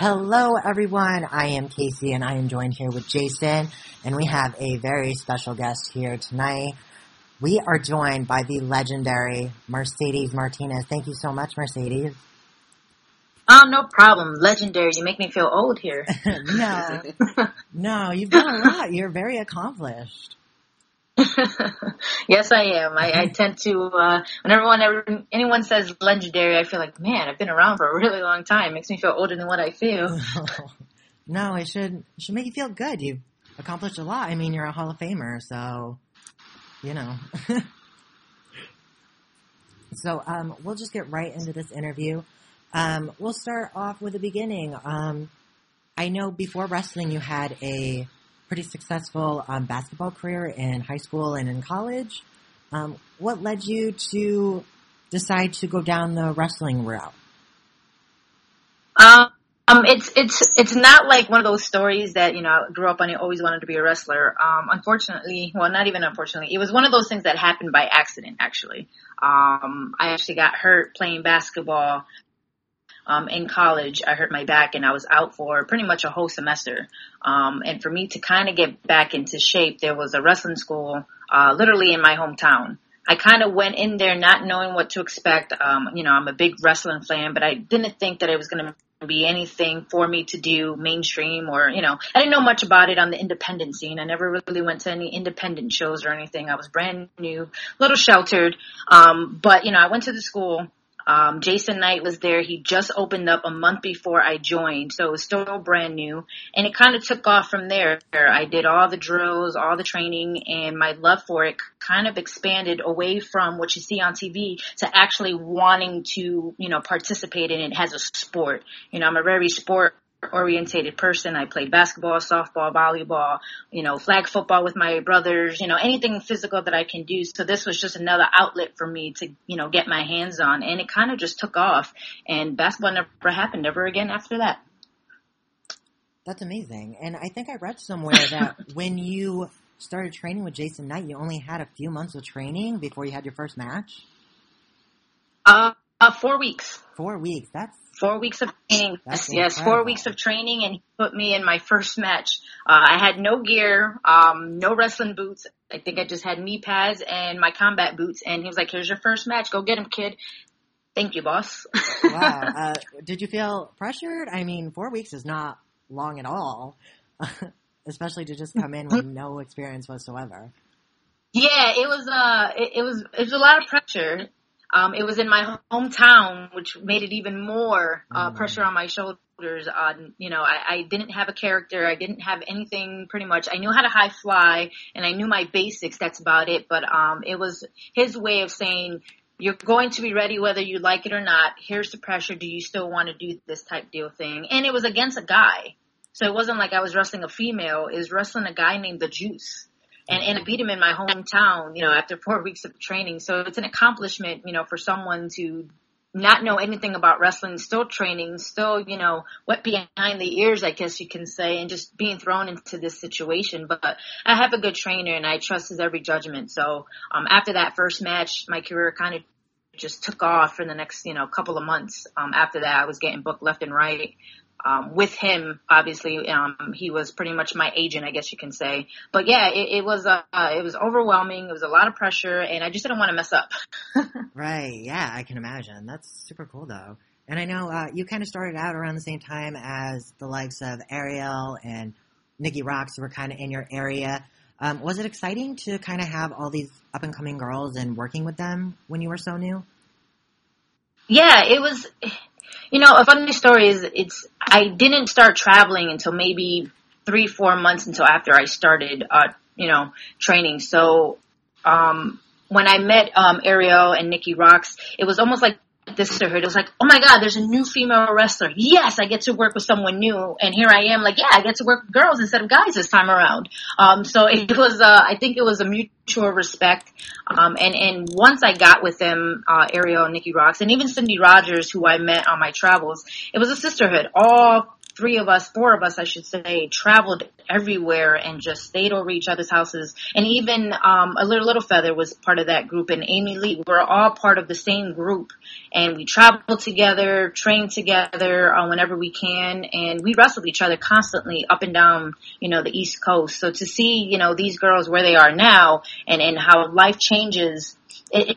Hello, everyone. I am Casey, and I am joined here with Jason, and we have a very special guest here tonight. We are joined by the legendary Mercedes Martinez. Thank you so much, Mercedes. No problem. Legendary. You make me feel old here. No, you've done a lot. You're very accomplished. Yes, I am. I tend to, whenever anyone says legendary, I feel like, man, I've been around for a really long time. It makes me feel older than what I feel. No, it should make you feel good. You've accomplished a lot. I mean, you're a Hall of Famer, so, you know. So we'll just get right into this interview. We'll start off with the beginning. I know before wrestling you had a pretty successful basketball career in high school and in college. What led you to decide to go down the wrestling route? It's not like one of those stories that, you know, I grew up on. I always wanted to be a wrestler. Not even unfortunately, it was one of those things that happened by accident, actually. I actually got hurt playing basketball. In college, I hurt my back and I was out for pretty much a whole semester. And for me to kind of get back into shape, there was a wrestling school literally in my hometown. I kind of went in there not knowing what to expect. You know, I'm a big wrestling fan, but I didn't think that it was going to be anything for me to do mainstream or, you know, I didn't know much about it on the independent scene. I never really went to any independent shows or anything. I was brand new, little sheltered. But, you know, I went to the school. Jason Knight was there. He just opened up a month before I joined, so it was still brand new, and it kind of took off from there. I did all the drills, all the training, and my love for it kind of expanded away from what you see on TV to actually wanting to, you know, participate in it as a sport. You know, I'm a very sport-oriented person. I played basketball, softball, volleyball, you know, flag football with my brothers, you know, anything physical that I can do. So this was just another outlet for me to, you know, get my hands on. And it kind of just took off. And basketball never happened ever again after that. That's amazing. And I think I read somewhere that when you started training with Jason Knight, you only had a few months of training before you had your first match? 4 weeks. 4 weeks. That's 4 weeks of training. Yes, 4 weeks of training, and he put me in my first match. I had no gear, no wrestling boots. I think I just had knee pads and my combat boots, and he was like, here's your first match. Go get him, kid. Thank you, boss. Wow. Did you feel pressured? I mean, 4 weeks is not long at all, especially to just come in with no experience whatsoever. Yeah, it was a lot of pressure. It was in my hometown, which made it even more pressure on my shoulders. You know, I didn't have a character. I didn't have anything pretty much. I knew how to high fly, and I knew my basics. That's about it. But it was his way of saying, you're going to be ready whether you like it or not. Here's the pressure. Do you still want to do this type deal thing? And it was against a guy. So it wasn't like I was wrestling a female. It was wrestling a guy named The Juice. And I beat him in my hometown, you know, after 4 weeks of training. So it's an accomplishment, you know, for someone to not know anything about wrestling, still training, still, you know, wet behind the ears, I guess you can say, and just being thrown into this situation. But I have a good trainer, and I trust his every judgment. So after that first match, my career kind of just took off for the next, you know, couple of months. After that, I was getting booked left and right. With him, obviously, he was pretty much my agent, I guess you can say. But yeah, it was overwhelming. It was a lot of pressure, and I just didn't want to mess up. Right. Yeah, I can imagine. That's super cool, though. And I know you kind of started out around the same time as the likes of Ariel and Nikki Roxx who were kind of in your area. Was it exciting to kind of have all these up-and-coming girls and working with them when you were so new? Yeah, it was. You know, a funny story is I didn't start traveling until maybe 3-4 months until after I started, you know, training. So when I met Ariel and Nikki Roxx, it was almost like this to her. It was like, oh, my God, there's a new female wrestler. Yes, I get to work with someone new. And here I am like, yeah, I get to work with girls instead of guys this time around. So it was I think it was a mutual respect. And once I got with them, Ariel and Nikki Roxx, and even Cindy Rogers, who I met on my travels, it was a sisterhood. All four of us, I should say, traveled everywhere and just stayed over each other's houses. And even Little Feather was part of that group, and Amy Lee. We're all part of the same group, and we travel together, train together whenever we can, and we wrestled each other constantly up and down, the East Coast. So to see, these girls where they are now and how life changes, it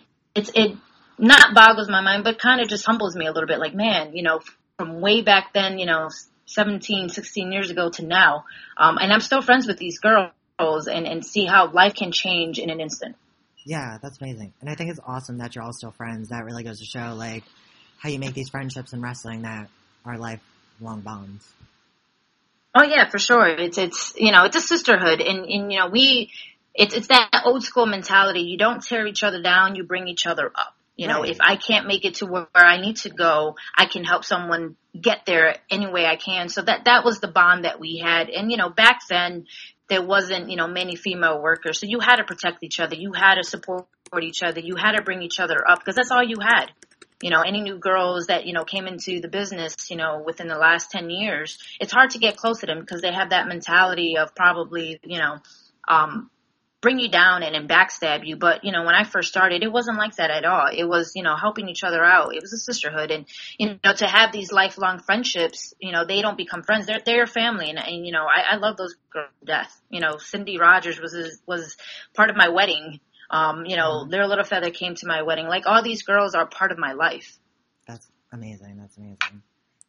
not boggles my mind, but kind of just humbles me a little bit. Like, man, from way back then, 17, 16 years ago to now. And I'm still friends with these girls and see how life can change in an instant. Yeah, that's amazing. And I think it's awesome that you're all still friends. That really goes to show, how you make these friendships in wrestling that are lifelong bonds. Oh, yeah, for sure. It's a sisterhood. And it's that old school mentality. You don't tear each other down. You bring each other up. Right. If I can't make it to where I need to go, I can help someone get there any way I can. So that was the bond that we had. And, back then there wasn't, many female workers. So you had to protect each other. You had to support each other. You had to bring each other up because that's all you had. Any new girls that, came into the business, within the last 10 years, it's hard to get close to them because they have that mentality of probably, bring you down and backstab you. But, when I first started, it wasn't like that at all. It was, helping each other out. It was a sisterhood. And, to have these lifelong friendships, they don't become friends. They're your family. And I love those girls to death. Cindy Rogers was part of my wedding. Their Little Feather came to my wedding. All these girls are part of my life. That's amazing.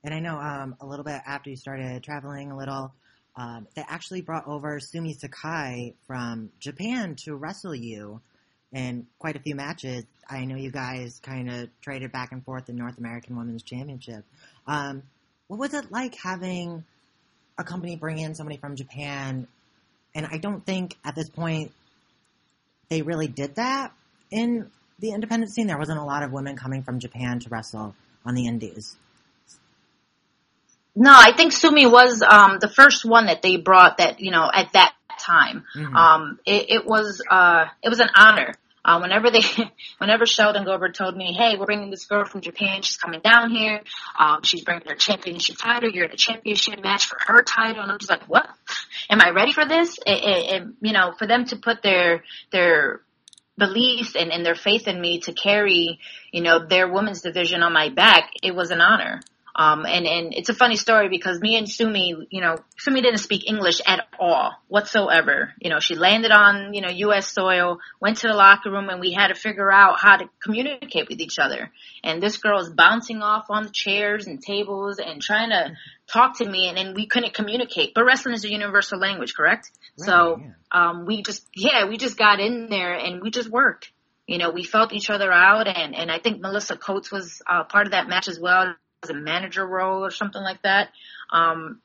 And I know, a little bit after you started traveling a little, they actually brought over Sumie Sakai from Japan to wrestle you in quite a few matches. I know you guys kind of traded back and forth in North American Women's Championship. What was it like having a company bring in somebody from Japan? And I don't think at this point they really did that in the independent scene. There wasn't a lot of women coming from Japan to wrestle on the indies. No, I think Sumie was the first one that they brought that, at that time. Mm-hmm. It was an honor. Whenever Sheldon Goldberg told me, hey, we're bringing this girl from Japan. She's coming down here. She's bringing her championship title. You're in a championship match for her title. And I'm just like, what? Am I ready for this? For them to put their beliefs and their faith in me to carry, their women's division on my back, it was an honor. And it's a funny story because me and Sumie, Sumie didn't speak English at all whatsoever. She landed on, U.S. soil, went to the locker room, and we had to figure out how to communicate with each other. And this girl is bouncing off on the chairs and tables and trying to talk to me, and we couldn't communicate. But wrestling is a universal language, correct? Right, so yeah. We just got in there and we just worked. We felt each other out, and I think Melissa Coates was part of that match as well. A manager role or something like that. In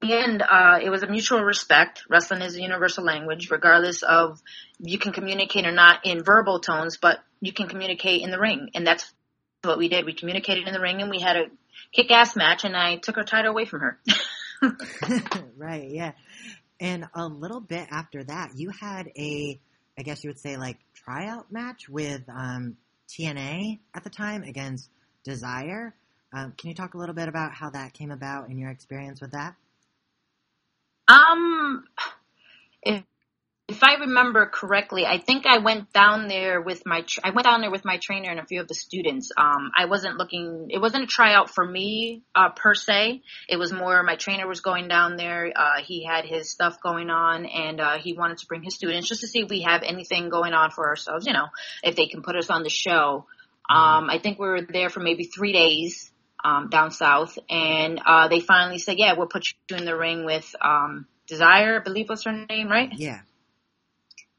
the end, it was a mutual respect. Wrestling is a universal language, regardless of you can communicate or not in verbal tones, but you can communicate in the ring. And that's what we did. We communicated in the ring and we had a kick-ass match and I took her title away from her. Right, yeah. And a little bit after that, you had a, I guess you would say tryout match with TNA at the time against Desire. Can you talk a little bit about how that came about and your experience with that? If I remember correctly, I think I went down there with my trainer and a few of the students. It wasn't a tryout for me per se. It was more my trainer was going down there. He had his stuff going on, and he wanted to bring his students just to see if we have anything going on for ourselves. If they can put us on the show. I think we were there for maybe 3 days, down south, and, they finally said, yeah, we'll put you in the ring with, Desire, I believe was her name, right? Yeah.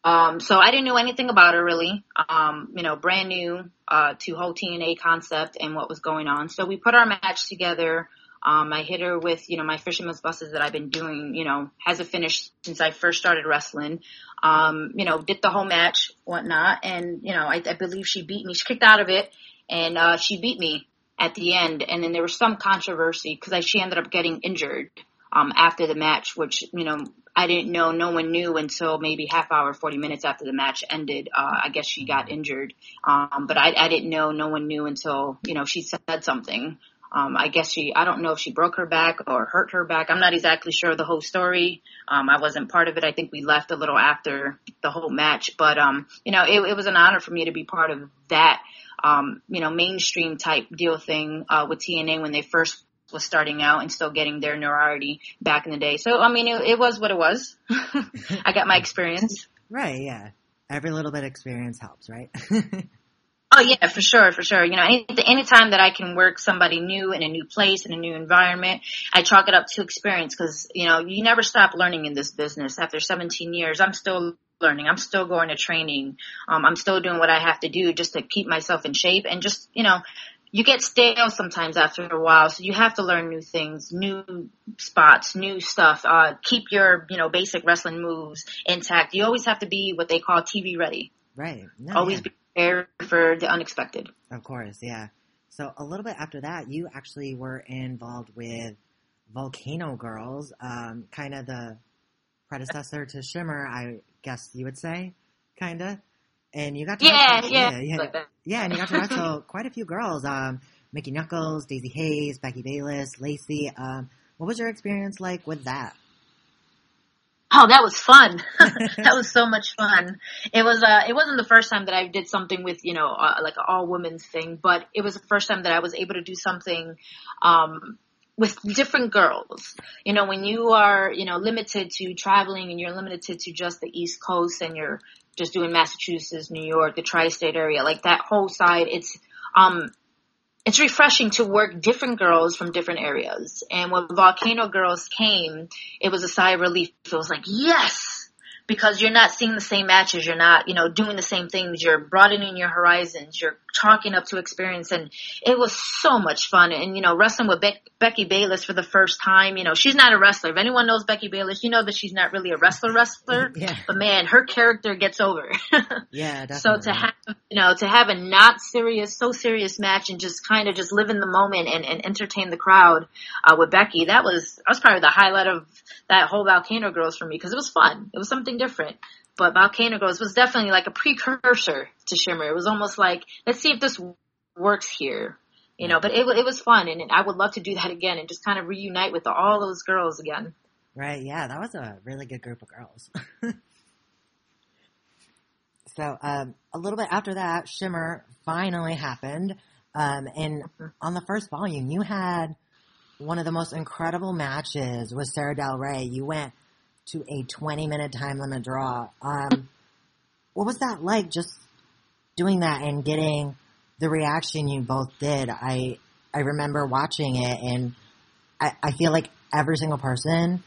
So I didn't know anything about her really, brand new, to whole TNA concept and what was going on. So we put our match together. I hit her with, my fisherman's buses that I've been doing, has a finish since I first started wrestling, did the whole match, whatnot. And, I believe she beat me. She kicked out of it and, she beat me at the end. And then there was some controversy because she ended up getting injured, after the match, which, I didn't know. No one knew until maybe half hour, 40 minutes after the match ended. I guess she got injured. But I didn't know. No one knew until, she said something. I guess I don't know if she broke her back or hurt her back. I'm not exactly sure of the whole story. I wasn't part of it. I think we left a little after the whole match, but, you know, it was an honor for me to be part of that, you know, mainstream type deal thing, with TNA when they first was starting out and still getting their notoriety back in the day. So, I mean, it was what it was. I got my experience. Right. Yeah. Every little bit of experience helps, right? Oh, yeah, for sure, for sure. You know, any time that I can work somebody new in a new place, in a new environment, I chalk it up to experience because, you know, you never stop learning in this business. After 17 years, I'm still learning. I'm still going to training. I'm still doing what I have to do just to keep myself in shape and just, you know, you get stale sometimes after a while, so you have to learn new things, new spots, new stuff. Keep your, you know, basic wrestling moves intact. You always have to be what they call TV ready. Right. No, always be prepared for the unexpected. Of course, yeah. So a little bit after that, you actually were involved with Volcano Girls, kind of the predecessor to Shimmer, I guess you would say, kind of. And you got to and you got to wrestle quite a few girls, Mickey Knuckles, Daisy Hayes, Becky Bayless, Lacey. What was your experience like with that? Oh, that was fun. That was so much fun. It was, it wasn't the first time that I did something with, you know, like an all women's thing, but it was the first time that I was able to do something, with different girls. You know, when you are, you know, limited to traveling and you're limited to just the East Coast and you're just doing Massachusetts, New York, the tri-state area, like that whole side, it's refreshing to work different girls from different areas. And when Volcano Girls came, it was a sigh of relief. It was like, yes, because you're not seeing the same matches. You're not, you know, doing the same things. You're broadening your horizons. You're talking up to experience. And it was so much fun. And, you know, wrestling with Becky Bayless for the first time, you know, she's not a wrestler. If anyone knows Becky Bayless, you know that she's not really a wrestler. Yeah. But, man, her character gets over. Yeah, definitely. So to have, you know, to have a not serious, so serious match and just kind of just live in the moment and entertain the crowd with Becky, that was probably the highlight of that whole Volcano Girls for me because it was fun. It was something different, but Volcano Girls was definitely like a precursor to Shimmer. It was almost like, let's see if this works here, you know. But it was fun, and I would love to do that again and just kind of reunite with all those girls again. Right? Yeah, that was a really good group of girls. So a little bit after that, Shimmer finally happened, and on the first volume, you had one of the most incredible matches with Sara Del Rey. You went to a 20-minute time limit draw. What was that like, just doing that and getting the reaction you both did? I remember watching it, and I feel like every single person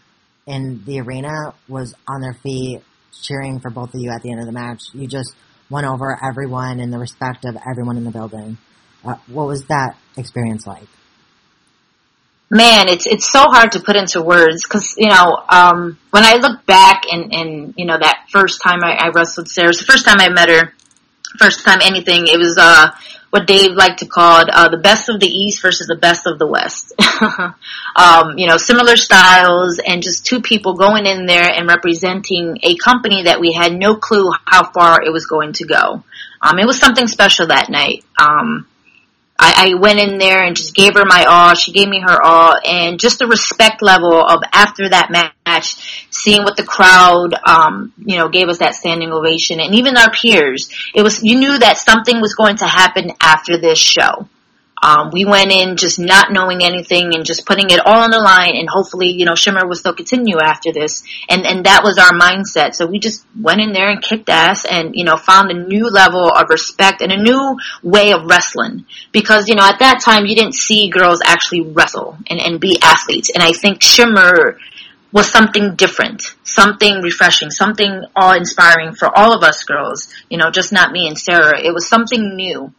in the arena was on their feet cheering for both of you at the end of the match. You just won over everyone and the respect of everyone in the building. What was that experience like? Man, it's so hard to put into words because, you know, when I look back and you know, that first time I wrestled Sara, it was the first time I met her, first time anything, it was what Dave liked to call the best of the East versus the best of the West. You know, similar styles and just two people going in there and representing a company that we had no clue how far it was going to go. It was something special that night. I went in there and just gave her my all. She gave me her all. And just the respect level of after that match, seeing what the crowd, you know, gave us that standing ovation. And even our peers, you knew that something was going to happen after this show. We went in just not knowing anything and just putting it all on the line. And hopefully, you know, Shimmer will still continue after this. And that was our mindset. So we just went in there and kicked ass and, you know, found a new level of respect and a new way of wrestling. Because, you know, at that time, you didn't see girls actually wrestle and be athletes. And I think Shimmer was something different, something refreshing, something awe-inspiring for all of us girls. You know, just not me and Sara. It was something new.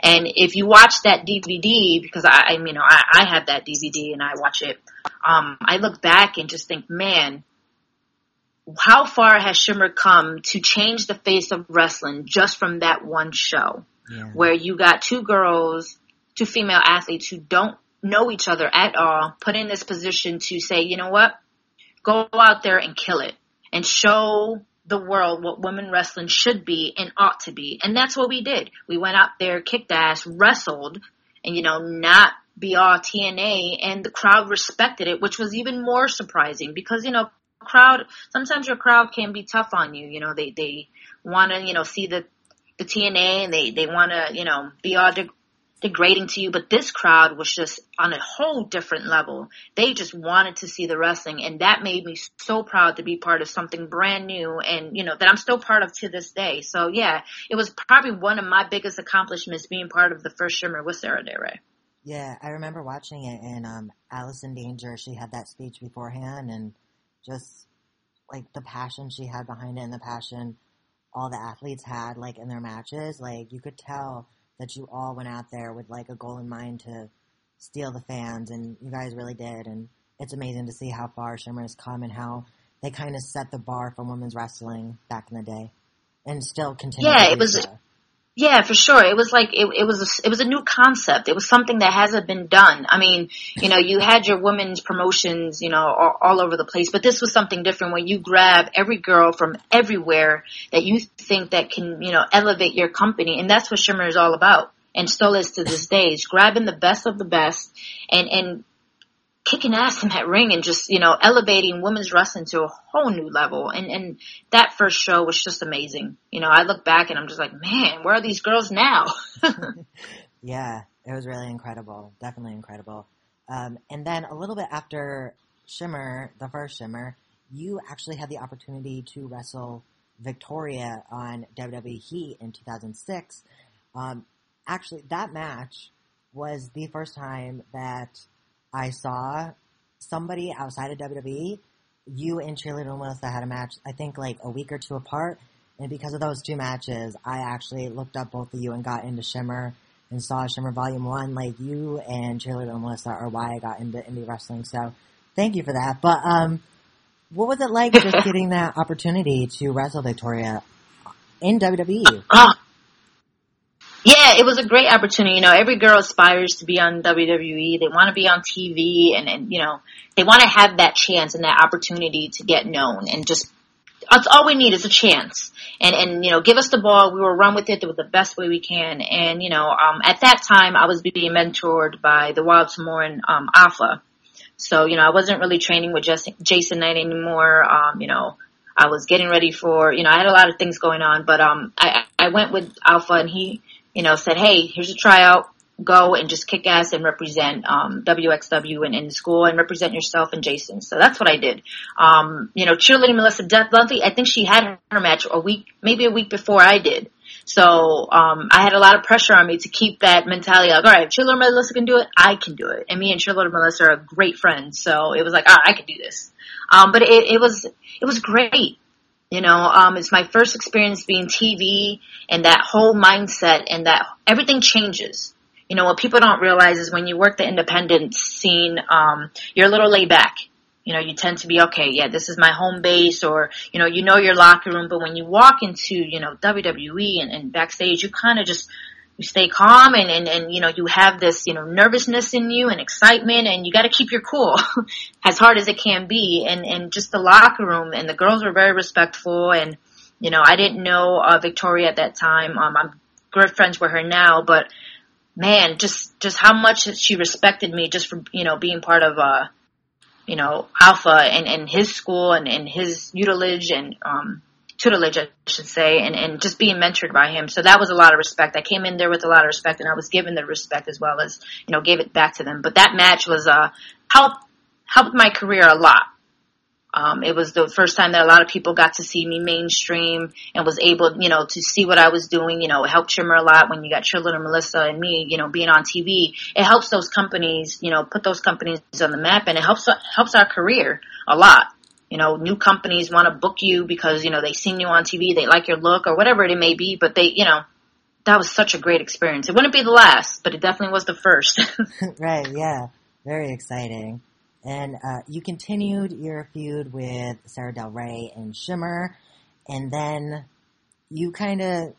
And if you watch that DVD, because I have that DVD and I watch it, I look back and just think, man, how far has Shimmer come to change the face of wrestling just from that one show? Yeah. Where you got two girls, two female athletes who don't know each other at all, put in this position to say, you know what, go out there and kill it and show the world what women wrestling should be and ought to be. And that's what we did. We went out there, kicked ass, wrestled, and, you know, not BR TNA, and the crowd respected it, which was even more surprising because, you know, crowd, sometimes your crowd can be tough on you. You know, they want to, you know, see the TNA, and they want to, you know, be all degrading to you. But this crowd was just on a whole different level. They just wanted to see the wrestling, and that made me so proud to be part of something brand new and, you know, that I'm still part of to this day. So, yeah, it was probably one of my biggest accomplishments, being part of the first Shimmer with Sara Del Rey. Yeah, I remember watching it, and Allison Danger, she had that speech beforehand, and just, like, the passion she had behind it and the passion all the athletes had, like, in their matches. Like, you could tell that you all went out there with, like, a goal in mind to steal the fans, and you guys really did. And it's amazing to see how far Shimmer has come and how they kind of set the bar for women's wrestling back in the day and still continue. Yeah, it was – yeah, for sure. It was like, it was a new concept. It was something that hasn't been done. I mean, you know, you had your women's promotions, you know, all over the place, but this was something different when you grab every girl from everywhere that you think that can, you know, elevate your company. And that's what Shimmer is all about, and still is to this day, is grabbing the best of the best and kicking ass in that ring and just, you know, elevating women's wrestling to a whole new level. And that first show was just amazing. You know, I look back and I'm just like, man, where are these girls now? Yeah, it was really incredible. Definitely incredible. And then a little bit after Shimmer, the first Shimmer, you actually had the opportunity to wrestle Victoria on WWE Heat in 2006. Actually, that match was the first time that I saw somebody outside of WWE. You and Cheerleader Melissa had a match, I think, like a week or two apart. And because of those two matches, I actually looked up both of you and got into Shimmer and saw Shimmer Volume 1. Like, you and Cheerleader Melissa are why I got into indie wrestling. So thank you for that. But what was it like just getting that opportunity to wrestle Victoria in WWE? Yeah, it was a great opportunity. You know, every girl aspires to be on WWE. They want to be on TV, and you know, they want to have that chance and that opportunity to get known. And just, that's all we need is a chance. And you know, give us the ball. We will run with it the best way we can. And, you know, at that time, I was being mentored by the Wild Samoan, Alpha. So, you know, I wasn't really training with Jason Knight anymore. You know, I was getting ready for, you know, I had a lot of things going on, but I went with Alpha, and he, you know, said, hey, here's a tryout. Go and just kick ass and represent WXW and in school and represent yourself and Jason. So that's what I did. You know, Cheerleading Melissa Dudley, I think she had her match maybe a week before I did. So I had a lot of pressure on me to keep that mentality. Like, all right, if Cheerleader Melissa can do it, I can do it. And me and Cheerleader Melissa are great friends. So it was like, I could do this. But it was great. You know, it's my first experience being TV, and that whole mindset, and that everything changes. You know, what people don't realize is when you work the independent scene, you're a little laid back. You know, you tend to be, okay, yeah, this is my home base, or, you know your locker room. But when you walk into, you know, WWE and backstage, you kind of just, you stay calm and, you know, you have this, you know, nervousness in you and excitement, and you got to keep your cool as hard as it can be. And just the locker room, and the girls were very respectful. And, you know, I didn't know Victoria at that time. I'm good friends with her now, but man, just how much she respected me just for, you know, being part of, you know, Alpha and his school and his tutelage and, tutelage, I should say, and just being mentored by him. So that was a lot of respect. I came in there with a lot of respect, and I was given the respect as well as, you know, gave it back to them. But that match was, helped my career a lot. It was the first time that a lot of people got to see me mainstream and was able, you know, to see what I was doing. You know, it helped Shimmer a lot when you got Cheerleader and Melissa and me, you know, being on TV. It helps those companies, you know, put those companies on the map, and it helps our career a lot. You know, new companies want to book you because, you know, they've seen you on TV, they like your look or whatever it may be, but they, you know, that was such a great experience. It wouldn't be the last, but it definitely was the first. Right, yeah. Very exciting. And you continued your feud with Sara Del Rey and Shimmer, and then you kind of,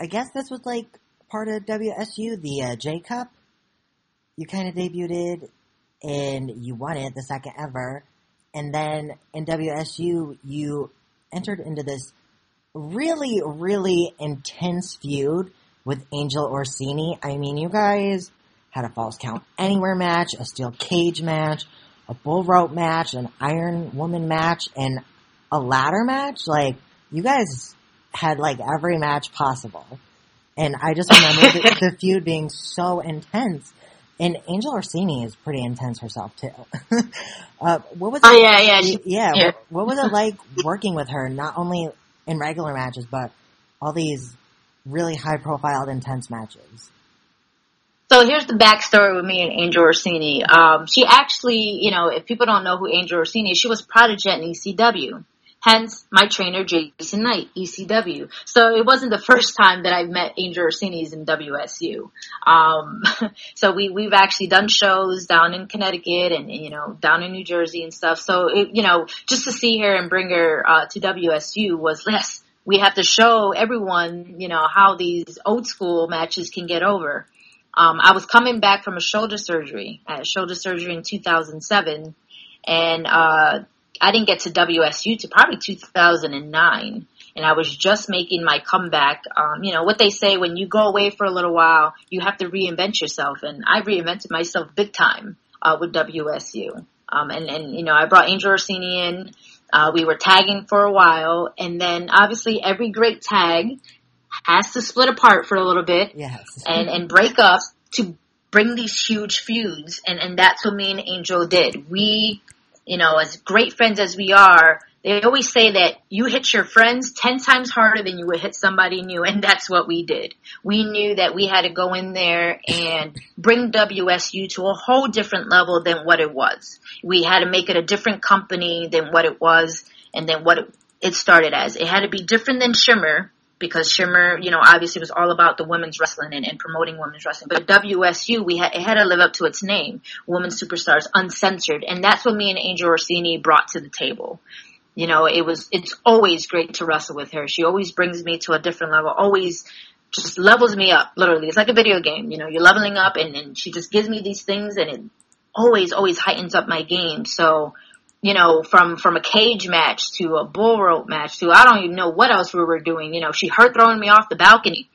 I guess this was like part of WSU, the J Cup. You kind of debuted, and you won it, the second ever. And then in WSU, you entered into this really, really intense feud with Angel Orsini. I mean, you guys had a Falls Count Anywhere match, a Steel Cage match, a Bull Rope match, an Iron Woman match, and a ladder match. Like, you guys had, like, every match possible. And I just remember the feud being so intense. And Angel Orsini is pretty intense herself, too. What was What was it like working with her, not only in regular matches, but all these really high-profile, intense matches? So here's the backstory with me and Angel Orsini. She actually, you know, if people don't know who Angel Orsini is, she was prodigy at ECW. Hence, my trainer, Jason Knight, ECW. So it wasn't the first time that I've met Angel Orsini's in WSU. So we've actually done shows down in Connecticut and, you know, down in New Jersey and stuff. So, it, you know, just to see her and bring her to WSU was less. We have to show everyone, you know, how these old school matches can get over. I was coming back from a shoulder surgery in 2007, and I didn't get to WSU to probably 2009, and I was just making my comeback. You know, what they say, when you go away for a little while, you have to reinvent yourself, and I reinvented myself big time with WSU. And, you know, I brought Angel Orsini in. We were tagging for a while, and then obviously every great tag has to split apart for a little bit and break up to bring these huge feuds. And that's what me and Angel did. We, you know, as great friends as we are, they always say that you hit your friends 10 times harder than you would hit somebody new. And that's what we did. We knew that we had to go in there and bring WSU to a whole different level than what it was. We had to make it a different company than what it was and then what it started as. It had to be different than Shimmer. Because Shimmer, you know, obviously was all about the women's wrestling and promoting women's wrestling. But WSU, it had to live up to its name, Women Superstars Uncensored. And that's what me and Angel Orsini brought to the table. You know, it's always great to wrestle with her. She always brings me to a different level, always just levels me up, literally. It's like a video game, you know, you're leveling up and she just gives me these things and it always, always heightens up my game. So, you know, from a cage match to a bull rope match to I don't even know what else we were doing. You know, her throwing me off the balcony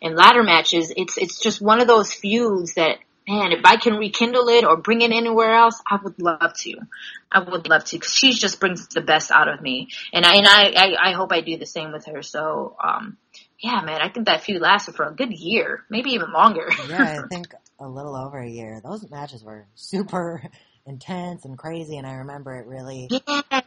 and ladder matches. It's just one of those feuds that, man, if I can rekindle it or bring it anywhere else, I would love to. I would love to because she just brings the best out of me. And I hope I do the same with her. So, yeah, man, I think that feud lasted for a good year, maybe even longer. Yeah, I think a little over a year. Those matches were super intense and crazy, and I remember it really got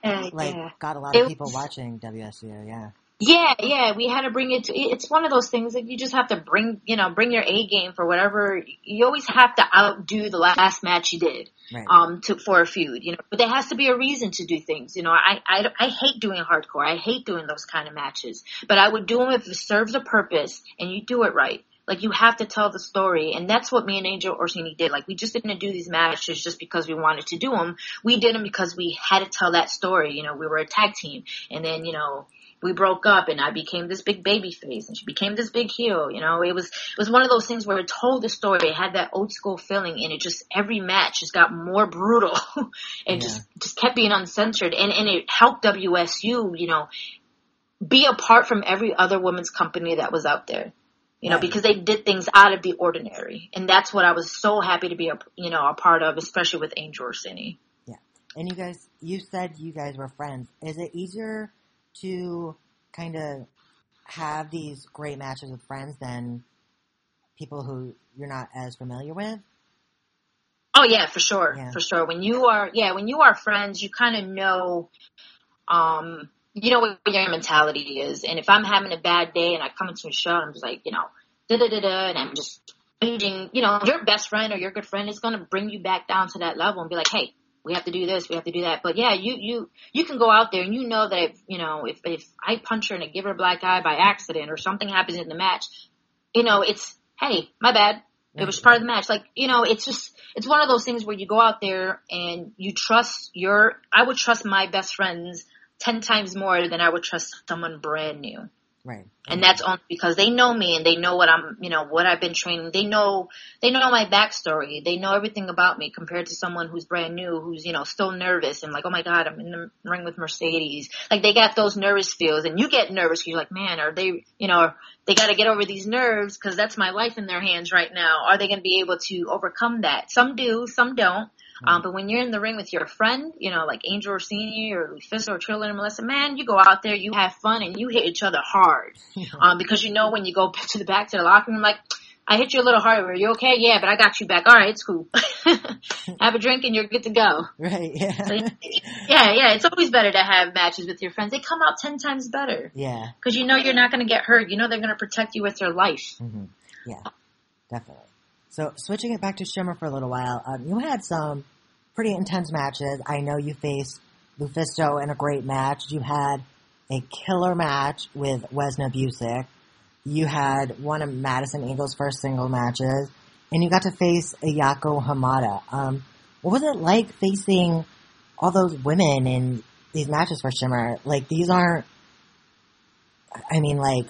a lot of people watching WSU. Yeah, we had to bring it to, it's one of those things that you just have to bring your A game for whatever. You always have to outdo the last match you did, right? For a feud, you know, but there has to be a reason to do things. You know, I hate doing hardcore. I hate doing those kind of matches, but I would do them if it serves a purpose and you do it right. Like, you have to tell the story, and that's what me and Angel Orsini did. Like, we just didn't do these matches just because we wanted to do them. We did them because we had to tell that story. You know, we were a tag team, and then, you know, we broke up, and I became this big baby face, and she became this big heel. You know, it was one of those things where it told the story. It had that old school feeling, and it just, every match just got more brutal, and just kept being uncensored, and it helped WSU, you know, be apart from every other women's company that was out there. You know, because they did things out of the ordinary. And that's what I was so happy to be, a part of, especially with Angel Orsini. Yeah. And you guys, you said you guys were friends. Is it easier to kind of have these great matches with friends than people who you're not as familiar with? Oh, yeah, for sure. Yeah. For sure. When you are friends, you kind of know, you know what your mentality is. And if I'm having a bad day and I come into a show and I'm just like, you know, da-da-da-da, and I'm just changing, you know, your best friend or your good friend is going to bring you back down to that level and be like, hey, we have to do this, we have to do that. But, yeah, you can go out there and you know that, if I punch her and I give her a black eye by accident or something happens in the match, you know, it's, hey, my bad. It was part of the match. Like, you know, it's just, it's one of those things where you go out there and you trust I would trust my best friends 10 times more than I would trust someone brand new. Right. And that's only because they know me and they know what I'm, you know, what I've been training. They know my backstory. They know everything about me compared to someone who's brand new, who's, you know, still nervous and like, oh my God, I'm in the ring with Mercedes. Like they got those nervous feels and you get nervous. You're like, man, are they, you know, they got to get over these nerves because that's my life in their hands right now. Are they going to be able to overcome that? Some do, some don't. But when you're in the ring with your friend, you know, like Angel Orsini or Lufisto or Cheerleader Melissa, man, you go out there, you have fun, and you hit each other hard. Because you know when you go to the back to the locker room, like, I hit you a little hard. Are you okay? Yeah, but I got you back. All right, it's cool. Have a drink and you're good to go. Right, yeah. So, yeah, it's always better to have matches with your friends. They come out 10 times better. Yeah. Because you know you're not going to get hurt. You know they're going to protect you with their life. Mm-hmm. Yeah, definitely. So switching it back to Shimmer for a little while, you had some pretty intense matches. I know you faced Lufisto in a great match. You had a killer match with Wesna Busick. You had one of Madison Eagles' first single matches. And you got to face Ayako Hamada. What was it like facing all those women in these matches for Shimmer? Like, these aren't... I mean, like...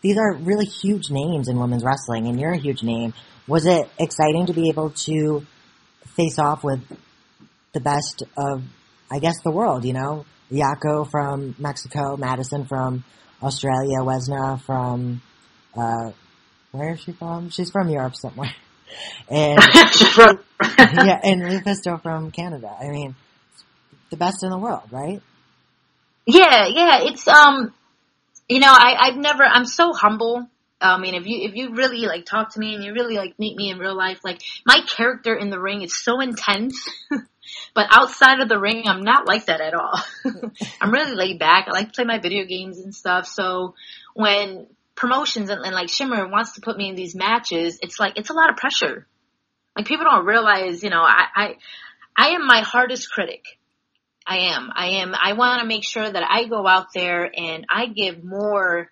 These are really huge names in women's wrestling, and you're a huge name. Was it exciting to be able to face off with the best of, I guess, the world, you know? Yako from Mexico, Madison from Australia, Wesna from, where is she from? She's from Europe somewhere. And, yeah, and Lufisto from Canada. I mean, the best in the world, right? Yeah, it's, you know, I'm so humble. I mean, if you really like talk to me and you really like meet me in real life, like my character in the ring is so intense, but outside of the ring, I'm not like that at all. I'm really laid back. I like to play my video games and stuff. So when promotions and like Shimmer wants to put me in these matches, it's like, it's a lot of pressure. Like people don't realize, you know, I am my hardest critic. I am. I want to make sure that I go out there and I give more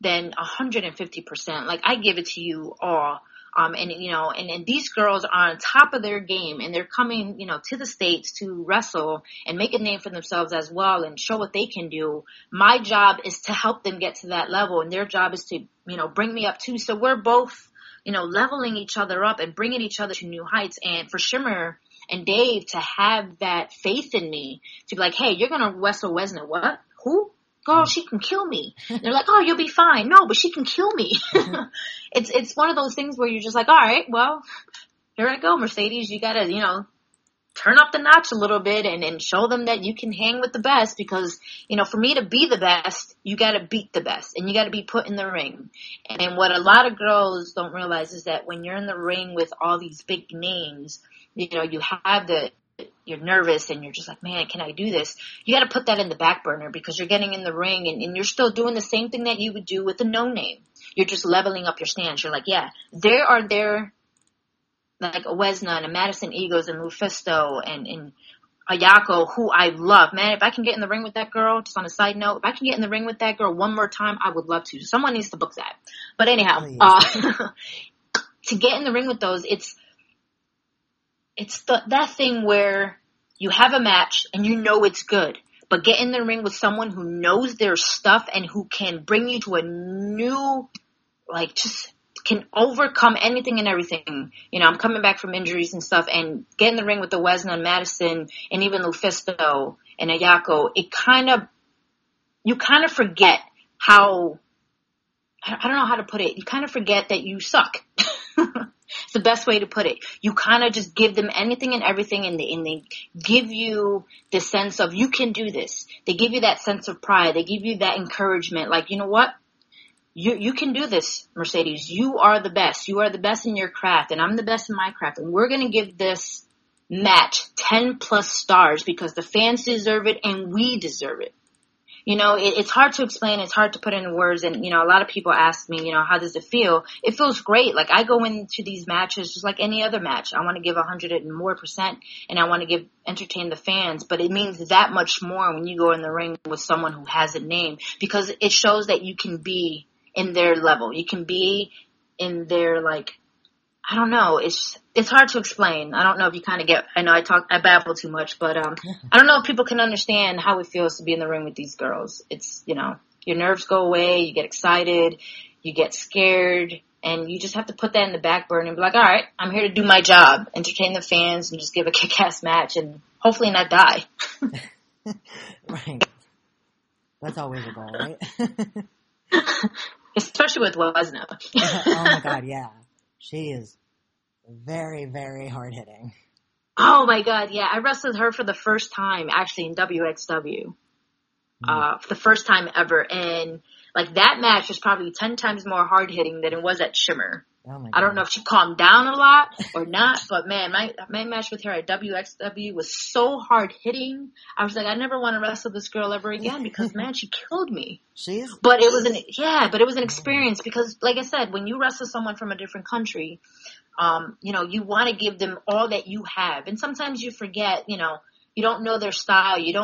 than 150%. Like I give it to you all. And you know, and these girls are on top of their game and they're coming, you know, to the States to wrestle and make a name for themselves as well and show what they can do. My job is to help them get to that level and their job is to, you know, bring me up too. So we're both, you know, leveling each other up and bringing each other to new heights. And for Shimmer and Dave to have that faith in me to be like, hey, you're going to wrestle Wesna. What? Who? Girl, she can kill me. And they're like, oh, you'll be fine. No, but she can kill me. It's one of those things where you're just like, all right, well, here I go, Mercedes. You got to, you know, turn up the notch a little bit and show them that you can hang with the best because, you know, for me to be the best, you got to beat the best and you got to be put in the ring. And what a lot of girls don't realize is that when you're in the ring with all these big names, you know, you're nervous and you're just like, man, can I do this? You got to put that in the back burner because you're getting in the ring and you're still doing the same thing that you would do with a no name. You're just leveling up your stance. You're like, yeah, there are there like a Wesna and a Madison Eagles and Lufisto and Ayako, who I love. Man, if I can get in the ring with that girl, just on a side note, if I can get in the ring with that girl one more time, I would love to. Someone needs to book that. But anyhow, to get in the ring with those, it's that thing where you have a match and you know it's good, but get in the ring with someone who knows their stuff and who can bring you to a new, like, just can overcome anything and everything. You know, I'm coming back from injuries and stuff, and get in the ring with the Wesna and Madison and even Lufisto and Ayako. You kind of forget how, I don't know how to put it. You kind of forget that you suck. It's the best way to put it. You kind of just give them anything and everything, and they give you the sense of you can do this. They give you that sense of pride. They give you that encouragement. Like, you know what? You can do this, Mercedes. You are the best. You are the best in your craft, and I'm the best in my craft. And we're going to give this match 10+ stars because the fans deserve it and we deserve it. You know, it's hard to explain. It's hard to put into words. And, you know, a lot of people ask me, you know, how does it feel? It feels great. Like, I go into these matches just like any other match. I want to give 100% and I want to entertain the fans. But it means that much more when you go in the ring with someone who has a name because it shows that you can be in their level. You can be in their, like, I don't know. It's hard to explain. I don't know if you kind of get, I know I babble too much, but I don't know if people can understand how it feels to be in the ring with these girls. It's, you know, your nerves go away, you get excited, you get scared, and you just have to put that in the back burner and be like, all right, I'm here to do my job, entertain the fans, and just give a kick-ass match and hopefully not die. Right. That's always a goal, right? Especially with Wesna. Oh, my God, yeah. She is very, very hard-hitting. Oh, my God, yeah. I wrestled her for the first time, actually, in WXW. For the first time ever. And, like, that match was probably 10 times more hard-hitting than it was at Shimmer. Oh my God. I don't know if she calmed down a lot or not, but, man, my match with her at WXW was so hard-hitting. I was like, I never want to wrestle this girl ever again because, man, she killed me. But it was an experience because, like I said, when you wrestle someone from a different country, you know, you want to give them all that you have. And sometimes you forget, you know, you don't know their style. You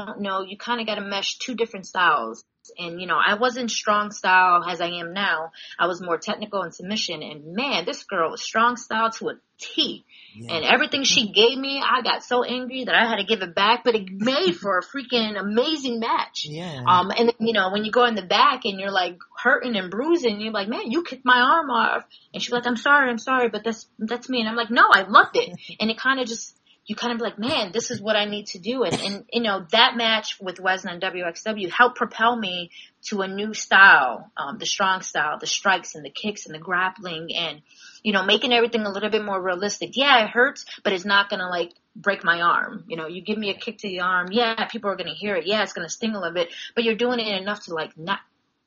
kind of got to mesh two different styles. And, you know, I wasn't strong style as I am now. I was more technical and submission. And, man, this girl was strong style to a T. Yeah. And everything she gave me, I got so angry that I had to give it back. But it made for a freaking amazing match. Yeah. And, you know, when you go in the back and you're, like, hurting and bruising, you're like, man, you kicked my arm off. And she's like, I'm sorry, but that's me. And I'm like, no, I loved it. And it kind of just... you kind of like, man, this is what I need to do. And you know, that match with Wesna and WXW helped propel me to a new style, the strong style, the strikes and the kicks and the grappling and, you know, making everything a little bit more realistic. Yeah, it hurts, but it's not going to, like, break my arm. You know, you give me a kick to the arm. Yeah, people are going to hear it. Yeah, it's going to sting a little bit, but you're doing it enough to, like, not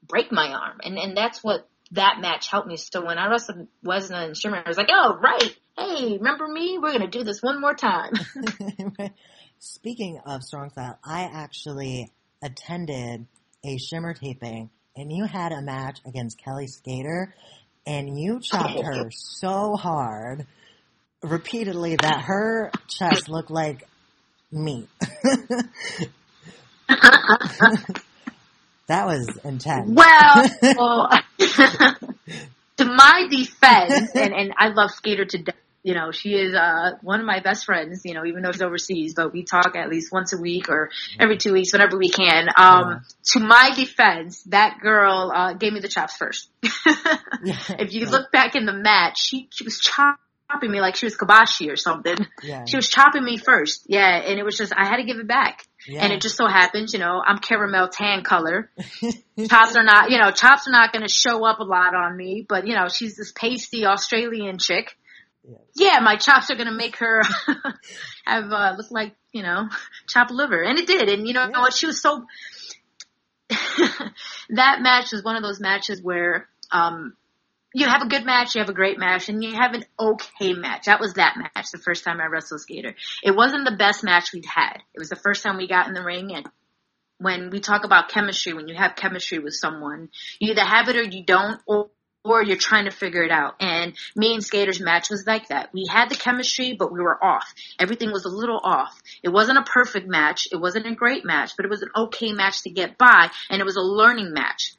break my arm. And that's what that match helped me. So when I wrestled Wesna and Shimmer, I was like, oh, right. Hey, remember me? We're going to do this one more time. Speaking of strong style, I actually attended a Shimmer taping, and you had a match against Kelly Skater, and you chopped her so hard, repeatedly, that her chest looked like meat. That was intense. Well, to my defense, and I love Skater to death. You know, she is one of my best friends, you know, even though she's overseas, but we talk at least once a week or every 2 weeks, whenever we can. To my defense, that girl gave me the chops first. If you look back in the match, she was chopping me like she was Kibashi or something. Yeah. She was chopping me first. Yeah, and it was just, I had to give it back. Yeah. And it just so happens, you know, I'm caramel tan color. Chops are not going to show up a lot on me, but, you know, she's this pasty Australian chick. Yeah, my chops are going to make her have look like, you know, chopped liver. And it did. And, you know what? She was so – that match was one of those matches where you have a good match, you have a great match, and you have an okay match. That was that match, the first time I wrestled Skater. It wasn't the best match we'd had. It was the first time we got in the ring. And when we talk about chemistry, when you have chemistry with someone, you either have it or you don't, or you're trying to figure it out. And me and Skater's match was like that. We had the chemistry, but we were off. Everything was a little off. It wasn't a perfect match. It wasn't a great match, but it was an okay match to get by. And it was a learning match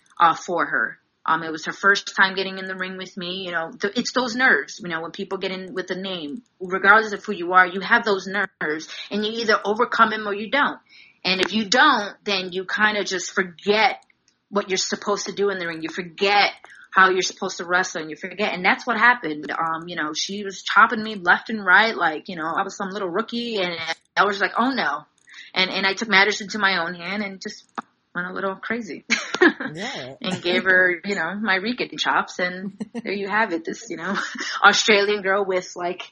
for her. It was her first time getting in the ring with me. You know, it's those nerves. You know, when people get in with a name, regardless of who you are, you have those nerves. And you either overcome them or you don't. And if you don't, then you kind of just forget what you're supposed to do in the ring. You forget how you're supposed to wrestle, and you forget. And that's what happened. You know, she was chopping me left and right. Like, you know, I was some little rookie, and I was like, oh no. And I took matters into my own hand and just went a little crazy. And gave her, you know, my Rican chops. And there you have it. This, you know, Australian girl with, like,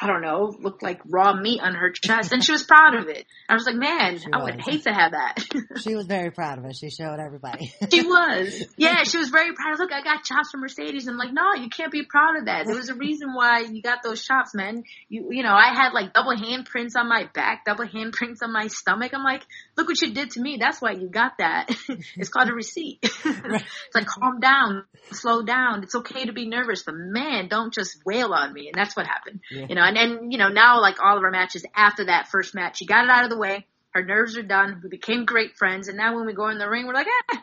I don't know, looked like raw meat on her chest. And she was proud of it. I was like, man, I would hate to have that. She was very proud of it. She showed everybody. She was. Yeah, she was very proud. Look, I got chops from Mercedes. I'm like, no, you can't be proud of that. There was a reason why you got those chops, man. You know, I had, like, double handprints on my back, double handprints on my stomach. I'm like, look what you did to me. That's why you got that. It's called a receipt. It's like, calm down, slow down. It's okay to be nervous, but, man, don't just wail on me. And that's what happened. Yeah. You know, and, you know, now, like, all of our matches after that first match, she got it out of the way. Her nerves are done. We became great friends. And now when we go in the ring, we're like, eh.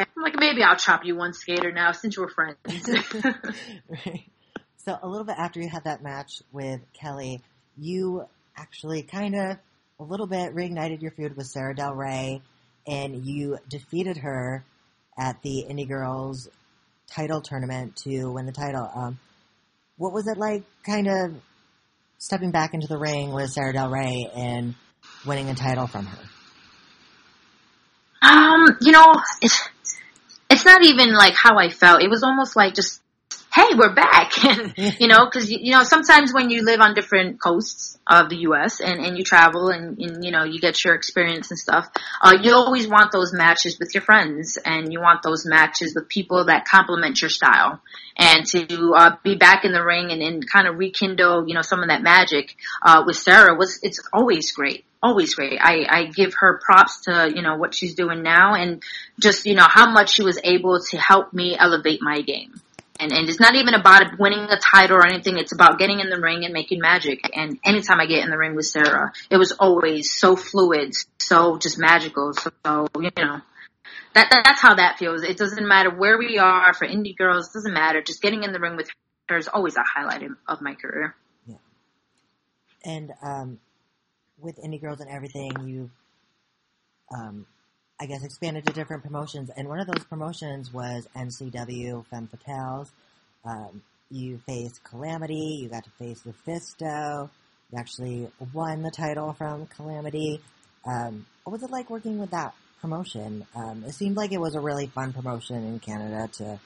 I'm like, maybe I'll chop you one Skater now since we're friends. Right. So a little bit after you had that match with Kelly, you actually kind of a little bit reignited your feud with Sara Del Rey, and you defeated her at the Indie Girls title tournament to win the title. What was it like kind of stepping back into the ring with Sara Del Rey and winning a title from her? You know, it's not even like how I felt. It was almost like just, hey, we're back. And, you know, because, you know, sometimes when you live on different coasts of the U.S. and you travel and, you know, you get your experience and stuff, you always want those matches with your friends and you want those matches with people that complement your style. And to be back in the ring and kind of rekindle, you know, some of that magic with Sara it's always great. Always great. I give her props to, you know, what she's doing now and just, you know, how much she was able to help me elevate my game. And it's not even about winning a title or anything. It's about getting in the ring and making magic. And anytime I get in the ring with Sara, it was always so fluid, so just magical. So, you know, that's how that feels. It doesn't matter where we are for Indie Girls. It doesn't matter. Just getting in the ring with her is always a highlight of my career. Yeah. And, with Indie Girls and everything, you've, I guess, expanded to different promotions. And one of those promotions was NCW Femme Fatales. You faced Calamity. You got to face Lufisto. You actually won the title from Calamity. What was it like working with that promotion? It seemed like it was a really fun promotion in Canada to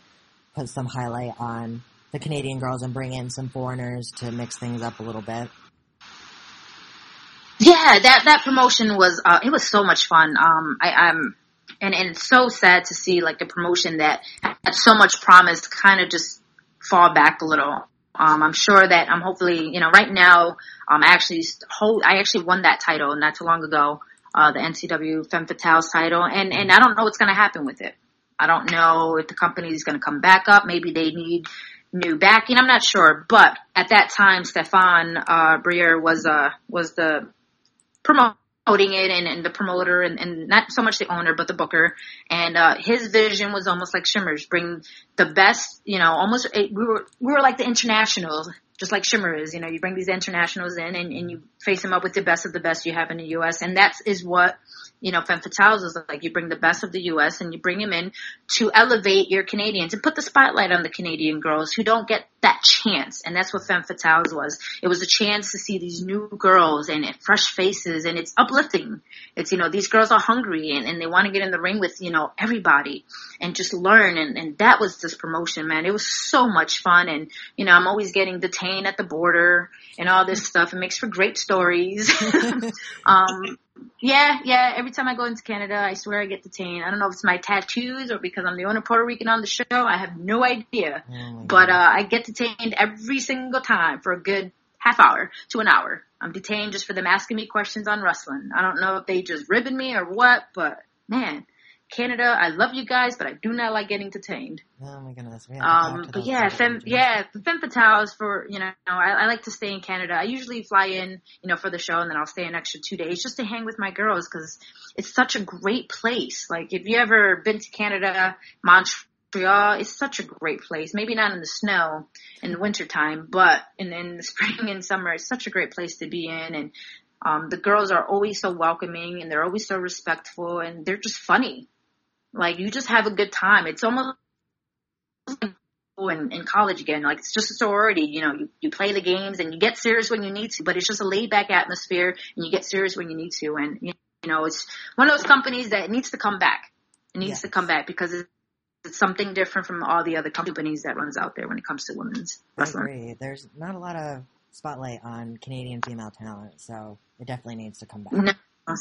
put some highlight on the Canadian girls and bring in some foreigners to mix things up a little bit. Yeah, that promotion was, it was so much fun. And it's so sad to see like a promotion that had so much promise kind of just fall back a little. I'm sure that I'm hopefully, you know, right now, I actually won that title not too long ago, the NCW Femme Fatales title. And I don't know what's going to happen with it. I don't know if the company is going to come back up. Maybe they need new backing. I'm not sure. But at that time, Stefan, Breer was the promoting it and the promoter and not so much the owner but the booker, and his vision was almost like Shimmer's, bring the best, you know, almost we were like the internationals, just like Shimmer is, you know, you bring these internationals in and you face them up with the best of the best you have in the U.S. and that is what, you know, Femme Fatales is like. You bring the best of the U.S. and you bring them in to elevate your Canadians and put the spotlight on the Canadian girls who don't get that chance. And that's what Femme Fatales was. It was a chance to see these new girls and fresh faces, and it's uplifting. It's, you know, these girls are hungry and they want to get in the ring with, you know, everybody and just learn. And that was this promotion, man. It was so much fun. And, you know, I'm always getting detained at the border and all this stuff. It makes for great stories. Yeah. Every time I go into Canada, I swear I get detained. I don't know if it's my tattoos or because I'm the only Puerto Rican on the show. I have no idea. But I get detained every single time for a good half hour to an hour. I'm detained just for them asking me questions on wrestling. I don't know if they just ribbing me or what, but, man, Canada, I love you guys, but I do not like getting detained. Oh, my goodness. But, yeah, Femme Fatales for, you know, I like to stay in Canada. I usually fly in, you know, for the show, and then I'll stay an extra 2 days just to hang with my girls because it's such a great place. Like, if you ever been to Canada, Montreal, it's such a great place. Maybe not in the snow in the wintertime, but in the spring and summer, it's such a great place to be in. And the girls are always so welcoming, and they're always so respectful, and they're just funny. Like, you just have a good time. It's almost like in college again. Like, it's just a sorority. You know, you play the games and you get serious when you need to, but it's just a laid-back atmosphere, and you get serious when you need to. And, you know, it's one of those companies that needs to come back. It needs to come back because it's something different from all the other companies that runs out there when it comes to women's wrestling. I agree. There's not a lot of spotlight on Canadian female talent, so it definitely needs to come back. No.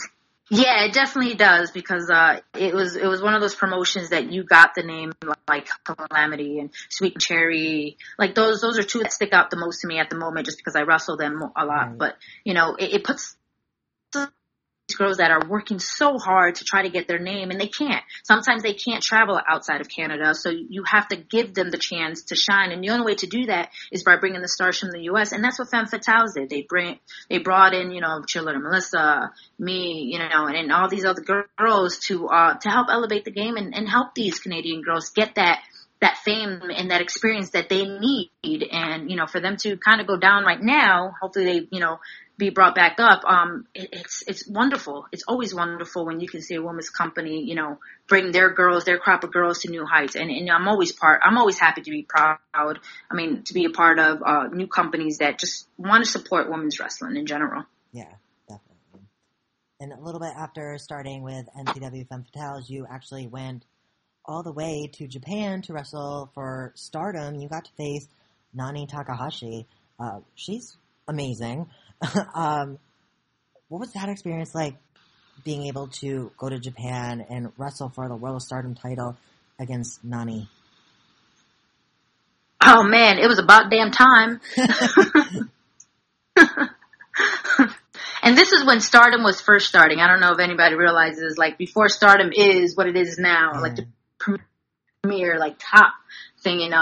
Yeah, it definitely does because it was one of those promotions that you got the name like Calamity and Sweet and Cherry. Like those are two that stick out the most to me at the moment just because I wrestle them a lot. Right. But, you know, it puts these girls that are working so hard to try to get their name, and they can't. Sometimes they can't travel outside of Canada, so you have to give them the chance to shine. And the only way to do that is by bringing the stars from the U.S., and that's what Femme Fatales did. They brought in, you know, Cheerleader Melissa, me, you know, and all these other girls to help elevate the game and help these Canadian girls get that fame and that experience that they need. And, you know, for them to kind of go down right now, hopefully they, you know, be brought back up. It's wonderful. It's always wonderful when you can see a woman's company, you know, bring their girls, their crop of girls to new heights. And I'm always happy to be proud. I mean, to be a part of new companies that just want to support women's wrestling in general. Yeah, definitely. And a little bit after starting with NCW Femme Fatales, you actually went all the way to Japan to wrestle for Stardom. You got to face Nani Takahashi. She's amazing. What was that experience like, being able to go to Japan and wrestle for the World Stardom title against Nani? Oh man, it was about damn time. And this is when Stardom was first starting. I don't know if anybody realizes, like, before Stardom is what it is now, yeah. Like the premier, like, top thing in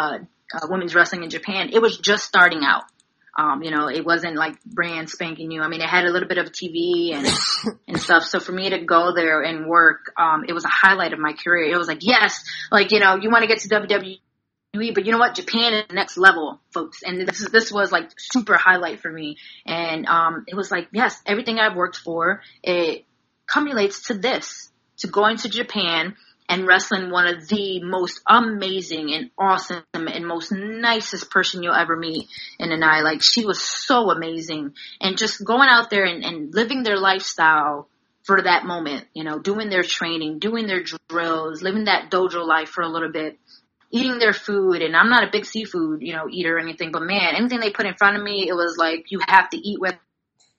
women's wrestling in Japan. It was just starting out. You know, it wasn't like brand spanking new. I mean, it had a little bit of TV and stuff. So for me to go there and work, it was a highlight of my career. It was like, yes, like, you know, you want to get to WWE, but you know what? Japan is the next level, folks. And this was like super highlight for me. And it was like, yes, everything I've worked for, it culminates to this, to going to Japan and wrestling one of the most amazing and awesome and most nicest person you'll ever meet in an eye. Like, she was so amazing. And just going out there and living their lifestyle for that moment, you know, doing their training, doing their drills, living that dojo life for a little bit, eating their food. And I'm not a big seafood, you know, eater or anything, but man, anything they put in front of me, it was like, you have to eat with.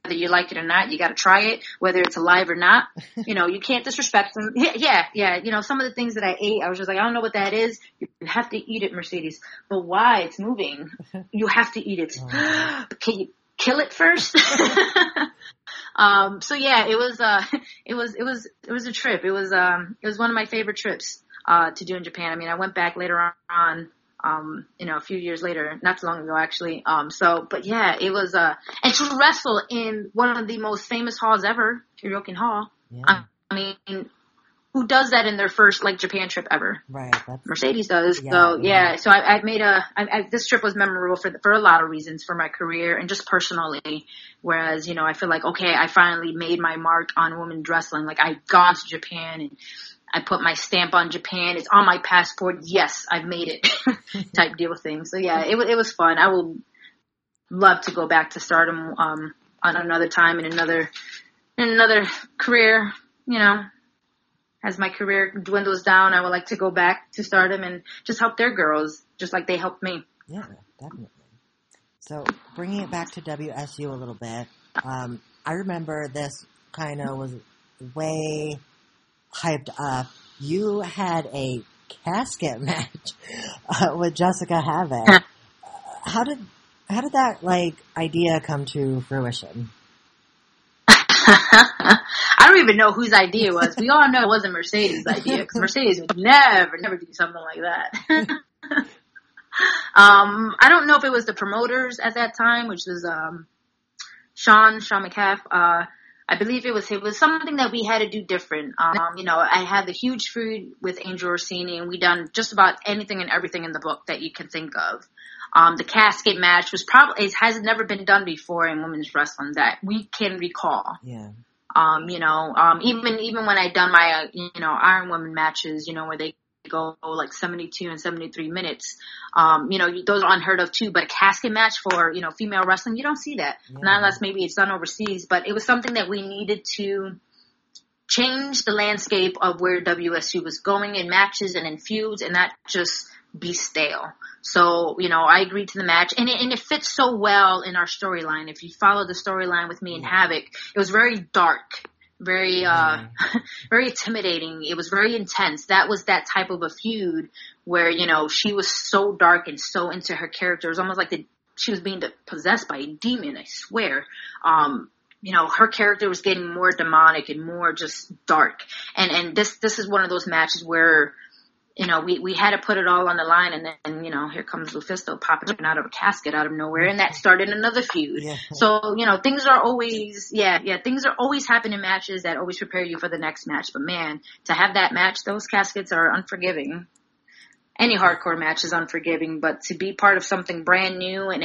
Whether you like it or not, you got to try it, whether it's alive or not. You know, you can't disrespect them. Yeah. You know, some of the things that I ate, I was just like, I don't know what that is. You have to eat it, Mercedes. But why? It's moving. You have to eat it. Can you kill it first? So yeah, it was a trip. It was one of my favorite trips to do in Japan. I mean, I went back later on. You know, a few years later, not too long ago, actually. But yeah, it was, and to wrestle in one of the most famous halls ever, Kyoryuken Hall. Yeah. I mean, who does that in their first, like, Japan trip ever? Right. Mercedes does. Yeah, so yeah. So this trip was memorable for a lot of reasons, for my career and just personally. Whereas, you know, I feel like, okay, I finally made my mark on women's wrestling. Like, I've gone to Japan and I put my stamp on Japan. It's on my passport. Yes, I've made it type deal thing. So, yeah, it was fun. I will love to go back to Stardom on another time and another career. You know, as my career dwindles down, I would like to go back to Stardom and just help their girls just like they helped me. Yeah, definitely. So bringing it back to WSU a little bit, I remember this kind of was way – hyped up. You had a casket match with Jessica Havoc. How did that, like, idea come to fruition? I don't even know whose idea it was. We all know it wasn't Mercedes' idea, because Mercedes would never do something like that. I don't know if it was the promoters at that time, which was Sean McCaff. I believe it was something that we had to do different. You know, I had the huge feud with Angel Orsini, and we done just about anything and everything in the book that you can think of. The casket match was probably, it has never been done before in women's wrestling that we can recall. Yeah. You know, even when I done my, you know, Iron Woman matches, you know, where they go like 72 and 73 minutes. You know, those are unheard of too, but a casket match for, you know, female wrestling, you don't see that. Yeah. Not unless maybe it's done overseas, but it was something that we needed to change the landscape of where WSU was going in matches and in feuds and not just be stale. So, you know, I agreed to the match, and it fits so well in our storyline. If you follow the storyline with me and Havoc, it was very dark. Very, very intimidating. It was very intense. That was that type of a feud where, you know, she was so dark and so into her character. It was almost like she was being possessed by a demon, I swear. You know, her character was getting more demonic and more just dark. And this is one of those matches where, you know, we had to put it all on the line, and then, you know, here comes Lufisto popping out of a casket out of nowhere, and that started another feud. Yeah. So, you know, things are always happening in matches that always prepare you for the next match. But man, to have that match, those caskets are unforgiving. Any hardcore match is unforgiving, but to be part of something brand new and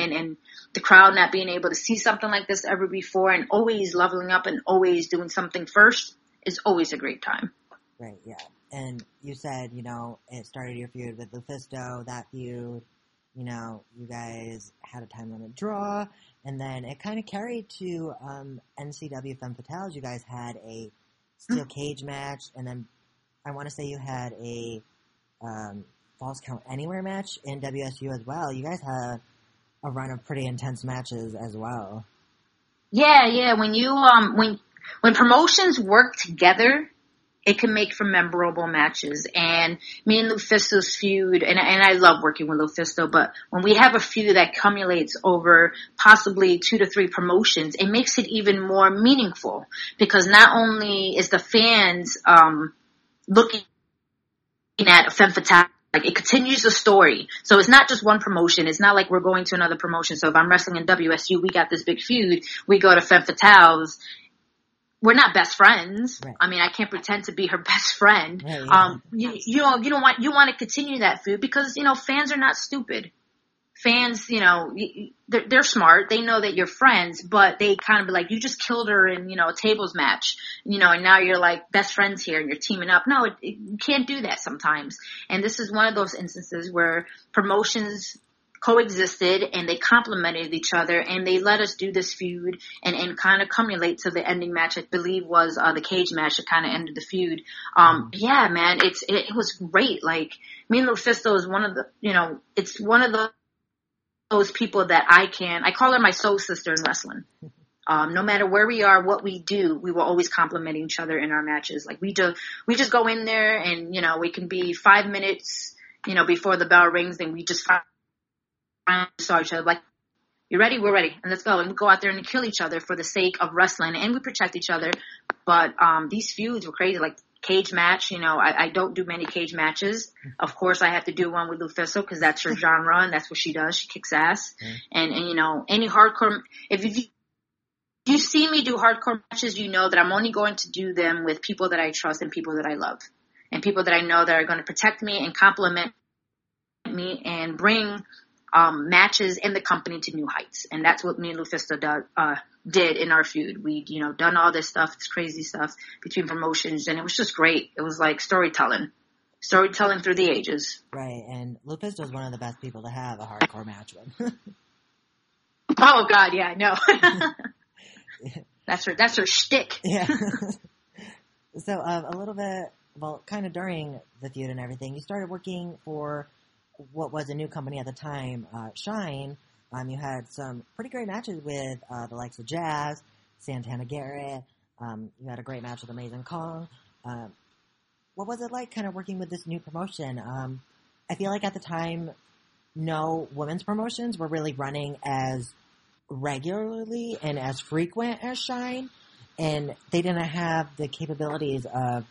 the crowd not being able to see something like this ever before and always leveling up and always doing something first is always a great time. Right, yeah. And you said, you know, it started your feud with Lufisto, that feud, you know, you guys had a time limit draw, and then it kind of carried to NCW Femme Fatales. You guys had a steel cage match, and then I want to say you had a Falls Count Anywhere match in WSU as well. You guys had a run of pretty intense matches as well. Yeah. When you when promotions work together, it can make for memorable matches. And me and Lufisto's feud, and I love working with Lufisto, but when we have a feud that accumulates over possibly 2 to 3 promotions, it makes it even more meaningful because not only is the fans looking at a femme fatale, like it continues the story. So it's not just one promotion. It's not like we're going to another promotion. So if I'm wrestling in WSU, we got this big feud. We go to Femme Fatales. We're not best friends. Right. I mean, I can't pretend to be her best friend. Right, yeah. You want to continue that feud because, you know, fans are not stupid. Fans, you know, they're smart. They know that you're friends, but they kind of be like, you just killed her in, you know, a tables match, you know, and now you're like best friends here and you're teaming up. No, you can't do that sometimes. And this is one of those instances where promotions coexisted and they complemented each other and they let us do this feud and kind of accumulate to the ending match. I believe was the cage match that kind of ended the feud. Yeah, man, it was great. Like me and Lufisto is one of the, you know, it's one of those people that I call her my soul sister in wrestling. No matter where we are, what we do, we will always compliment each other in our matches. Like we just go in there and, you know, we can be 5 minutes, you know, before the bell rings and we just saw each other like, you ready? We're ready. And let's go. And we go out there and kill each other for the sake of wrestling. And we protect each other. But these feuds were crazy. Like cage match, you know, I don't do many cage matches. Of course, I have to do one with Lufisto because that's her genre and that's what she does. She kicks ass. Mm-hmm. And you know, any hardcore – if you see me do hardcore matches, you know that I'm only going to do them with people that I trust and people that I love and people that I know that are going to protect me and compliment me and bring – matches in the company to new heights. And that's what me and Lufisto did in our feud. We'd, you know, done all this stuff, this crazy stuff between promotions, and it was just great. It was like storytelling through the ages. Right, and Lufisto is one of the best people to have a hardcore match with. Oh, God, yeah, I know. That's her shtick. Yeah. So a little bit, well, kind of during the feud and everything, you started working for what was a new company at the time, Shine. You had some pretty great matches with the likes of Jazz, Santana Garrett. You had a great match with Amazing Kong. What was it like kind of working with this new promotion? I feel like at the time, no women's promotions were really running as regularly and as frequent as Shine, and they didn't have the capabilities of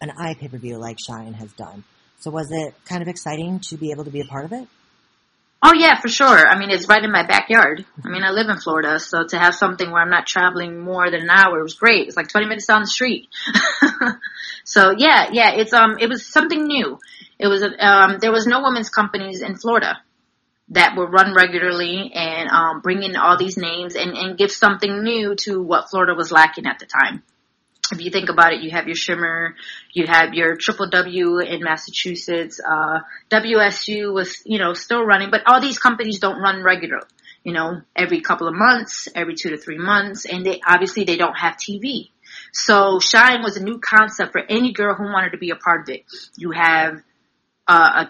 an iPay-per-view like Shine has done. So was it kind of exciting to be able to be a part of it? Oh, yeah, for sure. I mean, it's right in my backyard. I mean, I live in Florida, so to have something where I'm not traveling more than an hour was great. It was like 20 minutes down the street. So, yeah, it's it was something new. It was there was no women's companies in Florida that were run regularly and bring in all these names and give something new to what Florida was lacking at the time. If you think about it, you have your Shimmer, you have your Triple W in Massachusetts, WSU was, you know, still running, but all these companies don't run regular, you know, every couple of months, every 2 to 3 months, and they don't have TV. So Shine was a new concept for any girl who wanted to be a part of it. You have a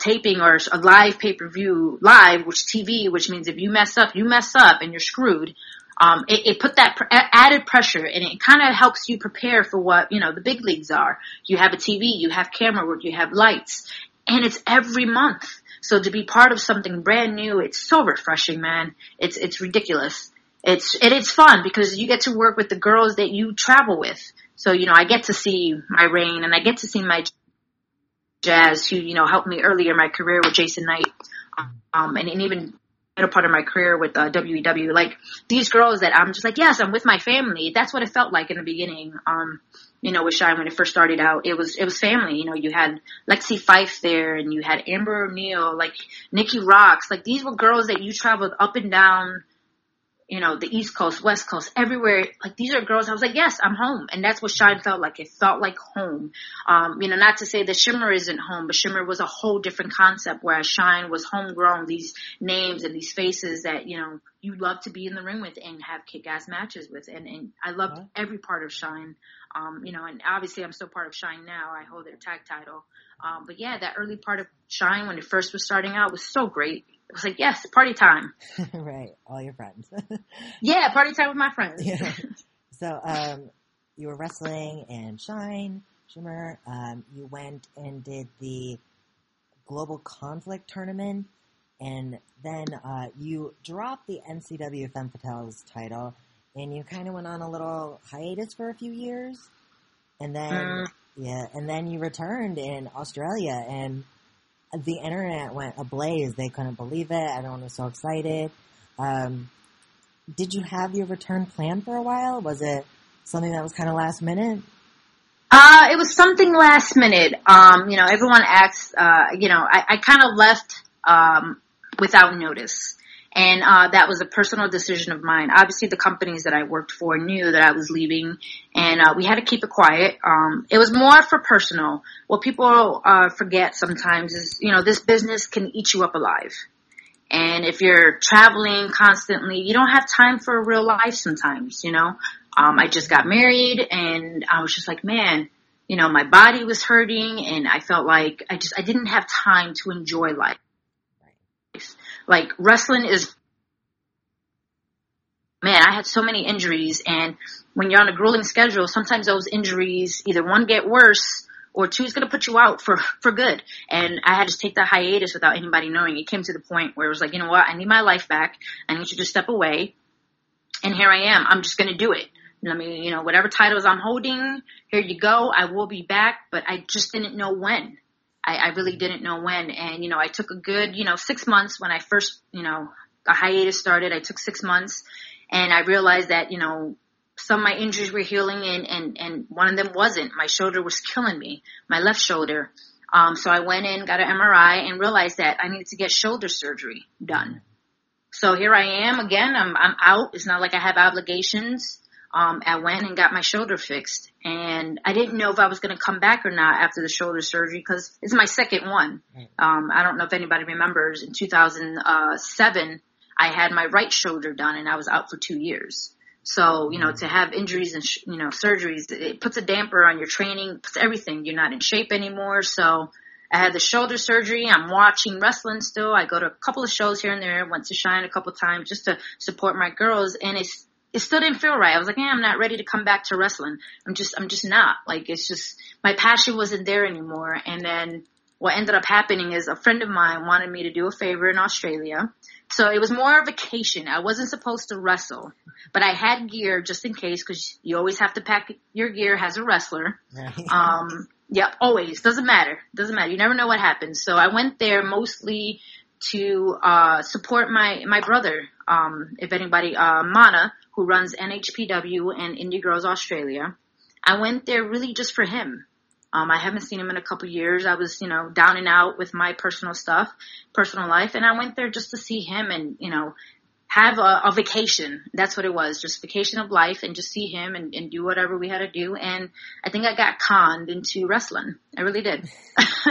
taping or a live pay-per-view live, which means if you mess up and you're screwed. It put that added pressure, and it kind of helps you prepare for what, you know, the big leagues are. You have a TV, you have camera work, you have lights, and it's every month. So to be part of something brand new, it's so refreshing, man. It's ridiculous. It's fun because you get to work with the girls that you travel with. So, you know, I get to see my Rain, and I get to see my Jazz, who, you know, helped me earlier in my career with Jason Knight, and even part of my career with WEW, like these girls that I'm just like, yes, I'm with my family. That's what it felt like in the beginning. You know, with Shine when it first started out, it was family. You know, you had Lexi Fife there, and you had Amber O'Neill, like Nikki Roxx. Like these were girls that you traveled up and down, you know, the East Coast, West Coast, everywhere. Like these are girls. I was like, yes, I'm home, and that's what Shine felt like. It felt like home. You know, not to say that Shimmer isn't home, but Shimmer was a whole different concept. Whereas Shine was homegrown. These names and these faces that you know you love to be in the ring with and have kick-ass matches with, and I loved every part of Shine. You know, and obviously I'm still part of Shine now. I hold their tag title. But yeah, that early part of Shine when it first was starting out was so great. It was like, yes, party time. Right. All your friends. Yeah. Party time with my friends. Yeah. So, you were wrestling and Shine, Shimmer. You went and did the Global Conflict tournament. And then, you dropped the NCW Femme Fatales title. And you kind of went on a little hiatus for a few years. And then, and then you returned in Australia. And the internet went ablaze. They couldn't believe it. Everyone was so excited. Did you have your return planned for a while? Was it something that was kind of last minute? It was something last minute. You know, everyone asks, you know, I kind of left without notice. And that was a personal decision of mine. Obviously, the companies that I worked for knew that I was leaving, and we had to keep it quiet. It was more for personal. What people forget sometimes is, you know, this business can eat you up alive. And if you're traveling constantly, you don't have time for real life sometimes, you know. I just got married, and I was just like, man, you know, my body was hurting, and I felt like I didn't have time to enjoy life. Like wrestling is, man, I had so many injuries, and when you're on a grueling schedule, sometimes those injuries, either one get worse or two is going to put you out for good. And I had to take that hiatus without anybody knowing. It came to the point where it was like, you know what? I need my life back. I need you to step away. And here I am. I'm just going to do it. I mean, you know, whatever titles I'm holding, here you go. I will be back, but I just didn't know when. I really didn't know when. And, you know, I took a good, you know, 6 months when I first, you know, a hiatus started. I took 6 months, and I realized that, you know, some of my injuries were healing, and one of them wasn't. My shoulder was killing me, my left shoulder. So I went in, got an MRI, and realized that I needed to get shoulder surgery done. So here I am again. I'm out. It's not like I have obligations. I went and got my shoulder fixed, and I didn't know if I was going to come back or not after the shoulder surgery because it's my second one. I don't know if anybody remembers. In 2007, I had my right shoulder done, and I was out for 2 years. So, you know, to have injuries and, you know, surgeries, it puts a damper on your training, puts everything. You're not in shape anymore. So I had the shoulder surgery. I'm watching wrestling still. I go to a couple of shows here and there, went to Shine a couple times just to support my girls, and it still didn't feel right. I was like, I'm not ready to come back to wrestling. I'm just not. Like, it's just, my passion wasn't there anymore. And then what ended up happening is a friend of mine wanted me to do a favor in Australia. So it was more a vacation. I wasn't supposed to wrestle, but I had gear just in case, because you always have to pack your gear as a wrestler. Yeah, always. Doesn't matter. You never know what happens. So I went there mostly to support my brother, if anybody, Mana, who runs NHPW and Indie Girls Australia. I went there really just for him. I haven't seen him in a couple years. I was, you know, down and out with my personal stuff, personal life, and I went there just to see him and, you know, have a vacation. That's what it was, just vacation of life, and just see him and do whatever we had to do. And I think I got conned into wrestling. I really did. I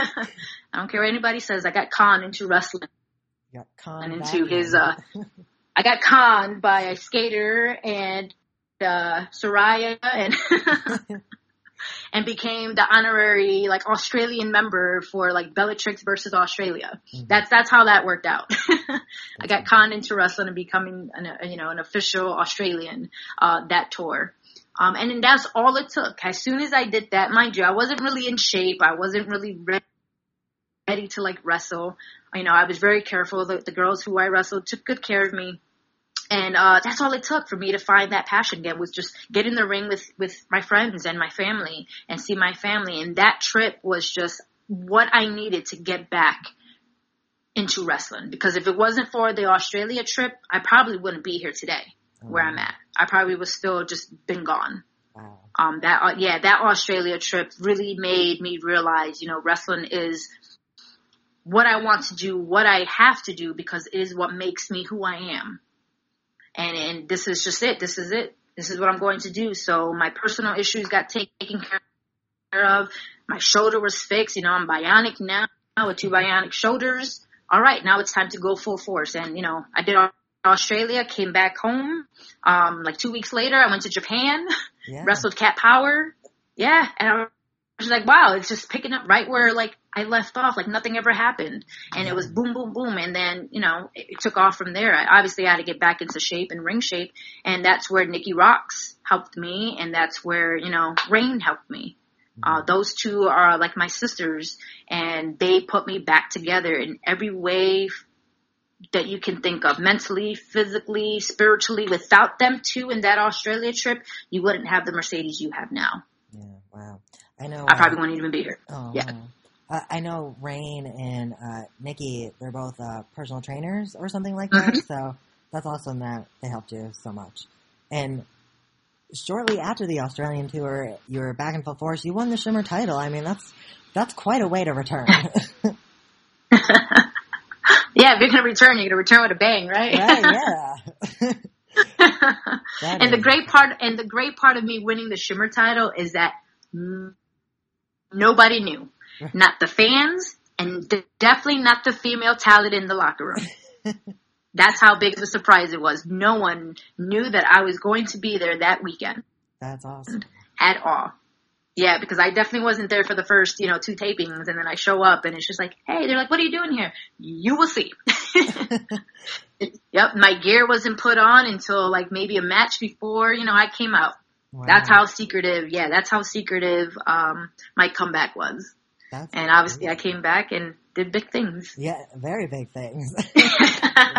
don't care what anybody says. I got conned into wrestling. You got conned into his I got conned by a skater and Soraya and and became the honorary like Australian member for like Bellatrix versus Australia. Mm-hmm. That's how that worked out. I got conned into wrestling and becoming an official Australian that tour. And then that's all it took. As soon as I did that, mind you, I wasn't really in shape. I wasn't really ready to like wrestle. You know, I was very careful. The girls who I wrestled took good care of me. And that's all it took for me to find that passion again, was just get in the ring with my friends and my family and see my family. And that trip was just what I needed to get back into wrestling, because if it wasn't for the Australia trip, I probably wouldn't be here today where I'm at. I probably would still just been gone. Wow. That Australia trip really made me realize, you know, wrestling is what I want to do, what I have to do, because it is what makes me who I am. And this is just it. This is it. This is what I'm going to do. So my personal issues got taken care of. My shoulder was fixed. You know, I'm bionic now with two bionic shoulders. All right, now it's time to go full force. And, you know, I did Australia, came back home. Like 2 weeks later, I went to Japan, wrestled Cat Power. Yeah, and I was like, wow, it's just picking up right where, like, I left off. Like, nothing ever happened. And it was boom, boom, boom. And then, you know, it took off from there. I obviously had to get back into shape and ring shape. And that's where Nikki Roxx helped me. And that's where, you know, Rain helped me. Those two are like my sisters, and they put me back together in every way that you can think of, mentally, physically, spiritually. Without them too, in that Australia trip, you wouldn't have the Mercedes you have now. Yeah, wow. I know. I probably wouldn't even be here. Oh, yeah. I know Rain and Nikki, they're both personal trainers or something like that, so that's awesome that they helped you so much. And shortly after the Australian tour, you were back in full force. You won the Shimmer title. I mean, that's quite a way to return. Yeah, if you're going to return, you're going to return with a bang, right? Right, yeah. And the great part of me winning the Shimmer title is that nobody knew. Not the fans, and definitely not the female talent in the locker room. That's how big of a surprise it was. No one knew that I was going to be there that weekend. That's awesome. At all. Yeah, because I definitely wasn't there for the first, you know, two tapings, and then I show up, and it's just like, hey, they're like, what are you doing here? You will see. Yep, my gear wasn't put on until, like, maybe a match before, you know, I came out. Wow. That's how secretive my comeback was. And obviously I came back and did big things. Yeah, very big things.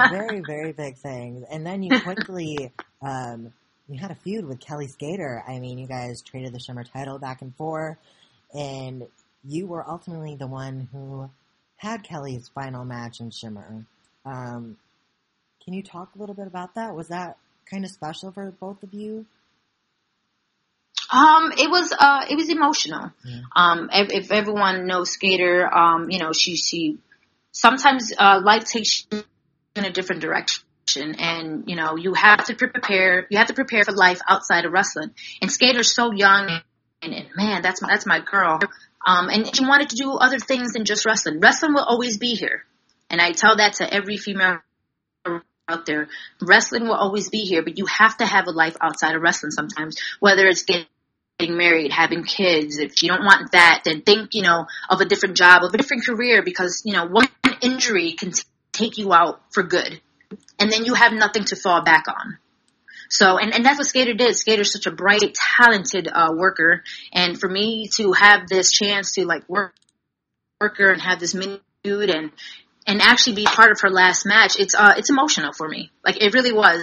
Very, very big things. And then you quickly, you had a feud with Kelly Skater. I mean, you guys traded the Shimmer title back and forth, and you were ultimately the one who had Kelly's final match in Shimmer. Can you talk a little bit about that? Was that kind of special for both of you? It was emotional. Yeah. If everyone knows Skater, you know, she sometimes, life takes you in a different direction, and, you know, you have to prepare for life outside of wrestling. And Skater's so young, and man, that's my girl. And she wanted to do other things than just wrestling. Wrestling will always be here. And I tell that to every female out there. Wrestling will always be here, but you have to have a life outside of wrestling sometimes, whether it's getting married, having kids. If you don't want that, then think, you know, of a different job, of a different career, because, you know, one injury can take you out for good, and then you have nothing to fall back on. So, and that's what Skater did. Skater's such a bright, talented worker, and for me to have this chance to, like, work and have this mini dude and actually be part of her last match, it's emotional for me. Like, it really was.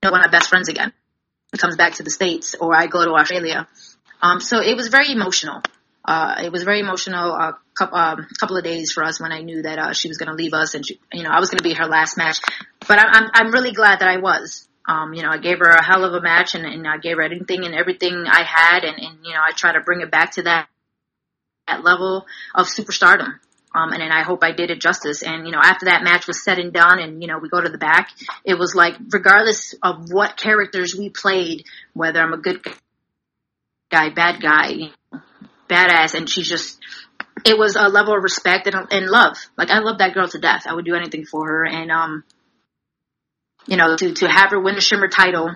You know, one of my best friends again. It comes back to the States, or I go to Australia. So it was very emotional. Couple of days for us when I knew that she was going to leave us, and she, you know, I was going to be her last match. But I'm really glad that I was. You know, I gave her a hell of a match, and I gave her anything and everything I had, and you know, I try to bring it back to that level of superstardom. And I hope I did it justice. And, you know, after that match was said and done, and, you know, we go to the back, it was like, regardless of what characters we played, whether I'm a good guy, bad guy, you know, badass, and she just, it was a level of respect and love. Like, I love that girl to death. I would do anything for her. And, you know, to have her win the Shimmer title,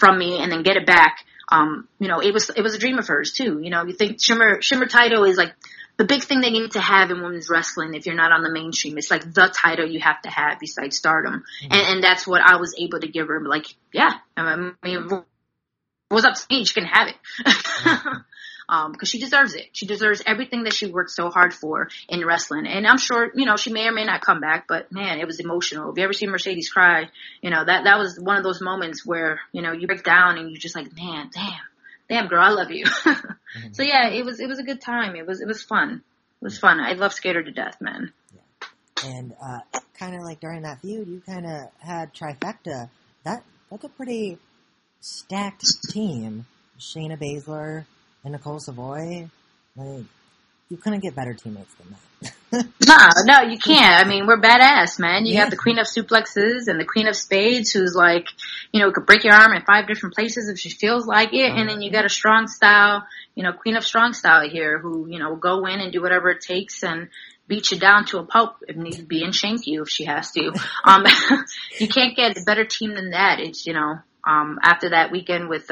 from me, and then get it back. You know, it was a dream of hers too. You know, you think Shimmer title is like the big thing they need to have in women's wrestling. If you're not on the mainstream, it's like the title you have to have besides Stardom. Mm-hmm. And that's what I was able to give her. Like, yeah, I mean, what's up to me? She can have it. Mm-hmm. Cause she deserves it. She deserves everything that she worked so hard for in wrestling. And I'm sure, you know, she may or may not come back, but man, it was emotional. Have you ever seen Mercedes cry? You know, that was one of those moments where, you know, you break down and you're just like, man, damn girl, I love you. Mm-hmm. So yeah, it was a good time. It was fun. was fun. I love Skater to death, man. Yeah. And kind of like during that feud, you kind of had Trifecta. That's a pretty stacked team. Shayna Baszler and Nicole Savoy. Like, you couldn't get better teammates than that. No, you can't. I mean, we're badass, man. You have the Queen of Suplexes and the Queen of Spades, who's like, you know, could break your arm in 5 different places if she feels like it. And then you got a strong style, you know, Queen of Strong Style here, who, you know, will go in and do whatever it takes and beat you down to a pulp if needs to be, and shank you if she has to. You can't get a better team than that. It's, you know, after that weekend with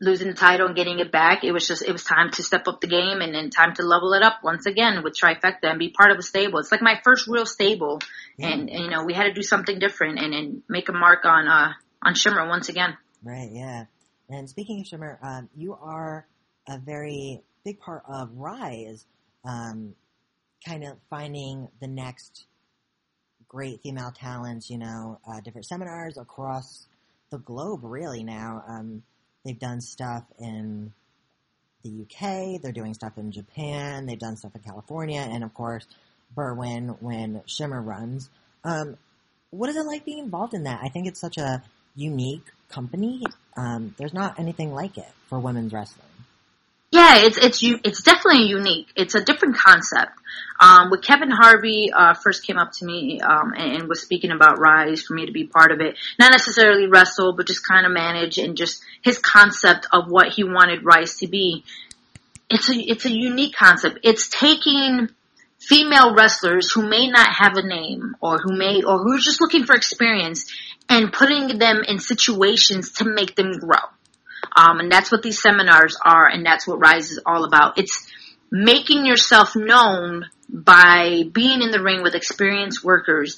losing the title and getting it back, it was time to step up the game and then time to level it up once again with Trifecta and be part of a stable. It's like my first real stable, and you know, we had to do something different and make a mark on Shimmer once again. Right, yeah. And speaking of Shimmer, you are a very big part of Rise, kind of finding the next great female talents, you know, different seminars across the globe really now. They've done stuff in the UK. They're doing stuff in Japan. They've done stuff in California. And, of course, Berwyn when Shimmer runs. What is it like being involved in that? I think it's such a unique company. There's not anything like it for women's wrestling. Yeah, it's definitely unique. It's a different concept. When Kevin Harvey first came up to me and was speaking about Rise for me to be part of it, not necessarily wrestle, but just kind of manage and just his concept of what he wanted Rise to be. It's a unique concept. It's taking female wrestlers who may not have a name or who are just looking for experience and putting them in situations to make them grow. And that's what these seminars are, and that's what Rise is all about. It's making yourself known by being in the ring with experienced workers,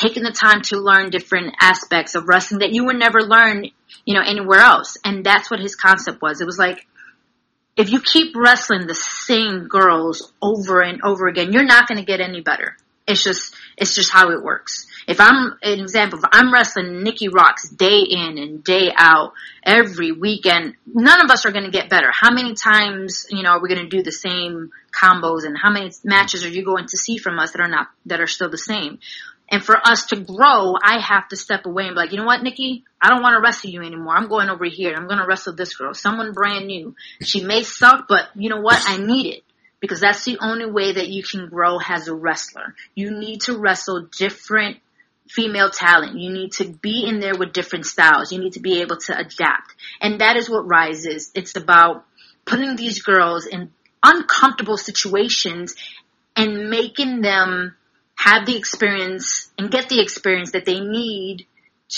taking the time to learn different aspects of wrestling that you would never learn, you know, anywhere else. And that's what his concept was. It was like, if you keep wrestling the same girls over and over again, you're not going to get any better. It's just how it works. If I'm wrestling Nikki Roxx day in and day out every weekend, none of us are going to get better. How many times, you know, are we going to do the same combos, and how many matches are you going to see from us that are still the same? And for us to grow, I have to step away and be like, you know what, Nikki, I don't want to wrestle you anymore. I'm going over here. I'm going to wrestle this girl, someone brand new. She may suck, but you know what? I need it. Because that's the only way that you can grow as a wrestler. You need to wrestle different female talent. You need to be in there with different styles. You need to be able to adapt. And that is what Rise is. It's about putting these girls in uncomfortable situations and making them have the experience and get the experience that they need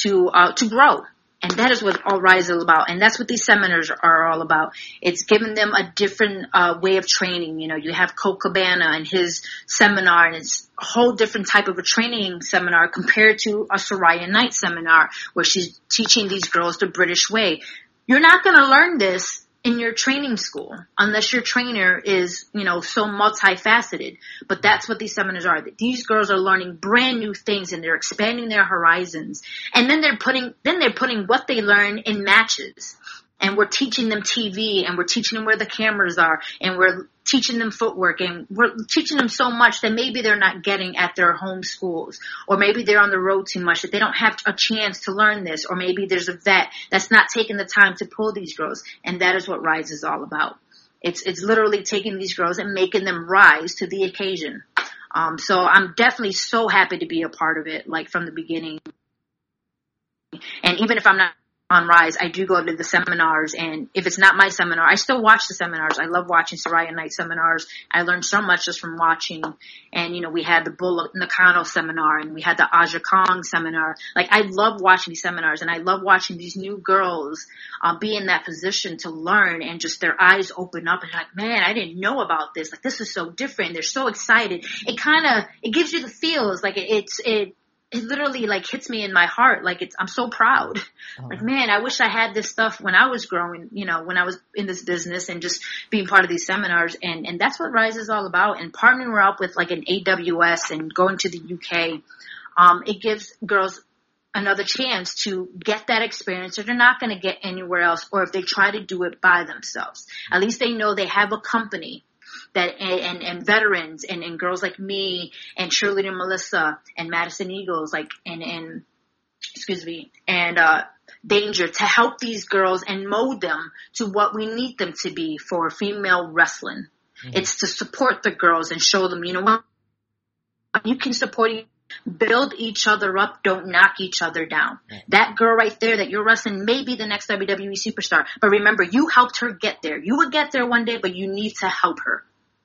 to grow. And that is what All Rise is all about. And that's what these seminars are all about. It's giving them a different way of training. You know, you have Colt Cabana and his seminar, and it's a whole different type of a training seminar compared to a Soraya Knight seminar where she's teaching these girls the British way. You're not going to learn this in your training school unless your trainer is, you know, so multifaceted. But that's what these seminars are. These girls are learning brand new things, and they're expanding their horizons. And then they're putting what they learn in matches. And we're teaching them TV, and we're teaching them where the cameras are, and we're teaching them footwork, and we're teaching them so much that maybe they're not getting at their home schools, or maybe they're on the road too much that they don't have a chance to learn this, or maybe there's a vet that's not taking the time to pull these girls. And that is what Rise is all about. It's literally taking these girls and making them rise to the occasion. So I'm definitely so happy to be a part of it, like from the beginning. And even if I'm not on Rise, I do go to the seminars, and if it's not my seminar, I still watch the seminars. I love watching Soraya Knight seminars. I learned so much just from watching. And, you know, we had the Bull Nakano seminar, and we had the Aja Kong seminar. Like, I love watching these seminars, and I love watching these new girls be in that position to learn, and just their eyes open up and like, man, I didn't know about this. Like, this is so different. They're so excited. It gives you the feels. Like, it literally like hits me in my heart. Like, I'm so proud. Oh. Like, man, I wish I had this stuff when I was growing, you know, when I was in this business and just being part of these seminars. And that's what Rise is all about. And partnering up with like an AWS and going to the UK, it gives girls another chance to get that experience that they're not going to get anywhere else. Or if they try to do it by themselves, at least they know they have a company that and veterans and girls like me and Cheerleader Melissa and Madison Eagles, like and Danger, to help these girls and mold them to what we need them to be for female wrestling. Mm-hmm. It's to support the girls and show them, you know what, you can support each other. Build each other up. Don't knock each other down. Right. That girl right there that you're wrestling may be the next WWE superstar. But remember, you helped her get there. You would get there one day, but you need to help her.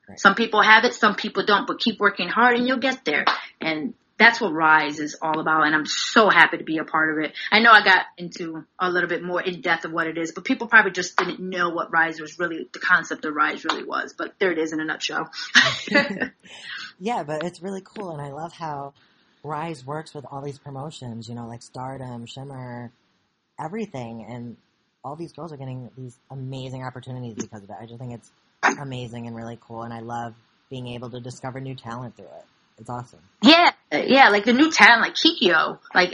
Right. Some people have it, some people don't. But keep working hard and you'll get there. And that's what Rise is all about. And I'm so happy to be a part of it. I know I got into a little bit more in depth of what it is, but people probably just didn't know what Rise was really, the concept of Rise really was. But there it is in a nutshell. Yeah, but it's really cool. And I love how Rise works with all these promotions, you know, like Stardom, Shimmer, everything, and all these girls are getting these amazing opportunities because of it. I just think it's amazing and really cool, and I love being able to discover new talent through it. It's awesome. Yeah, like the new talent, like Kikyo. Like,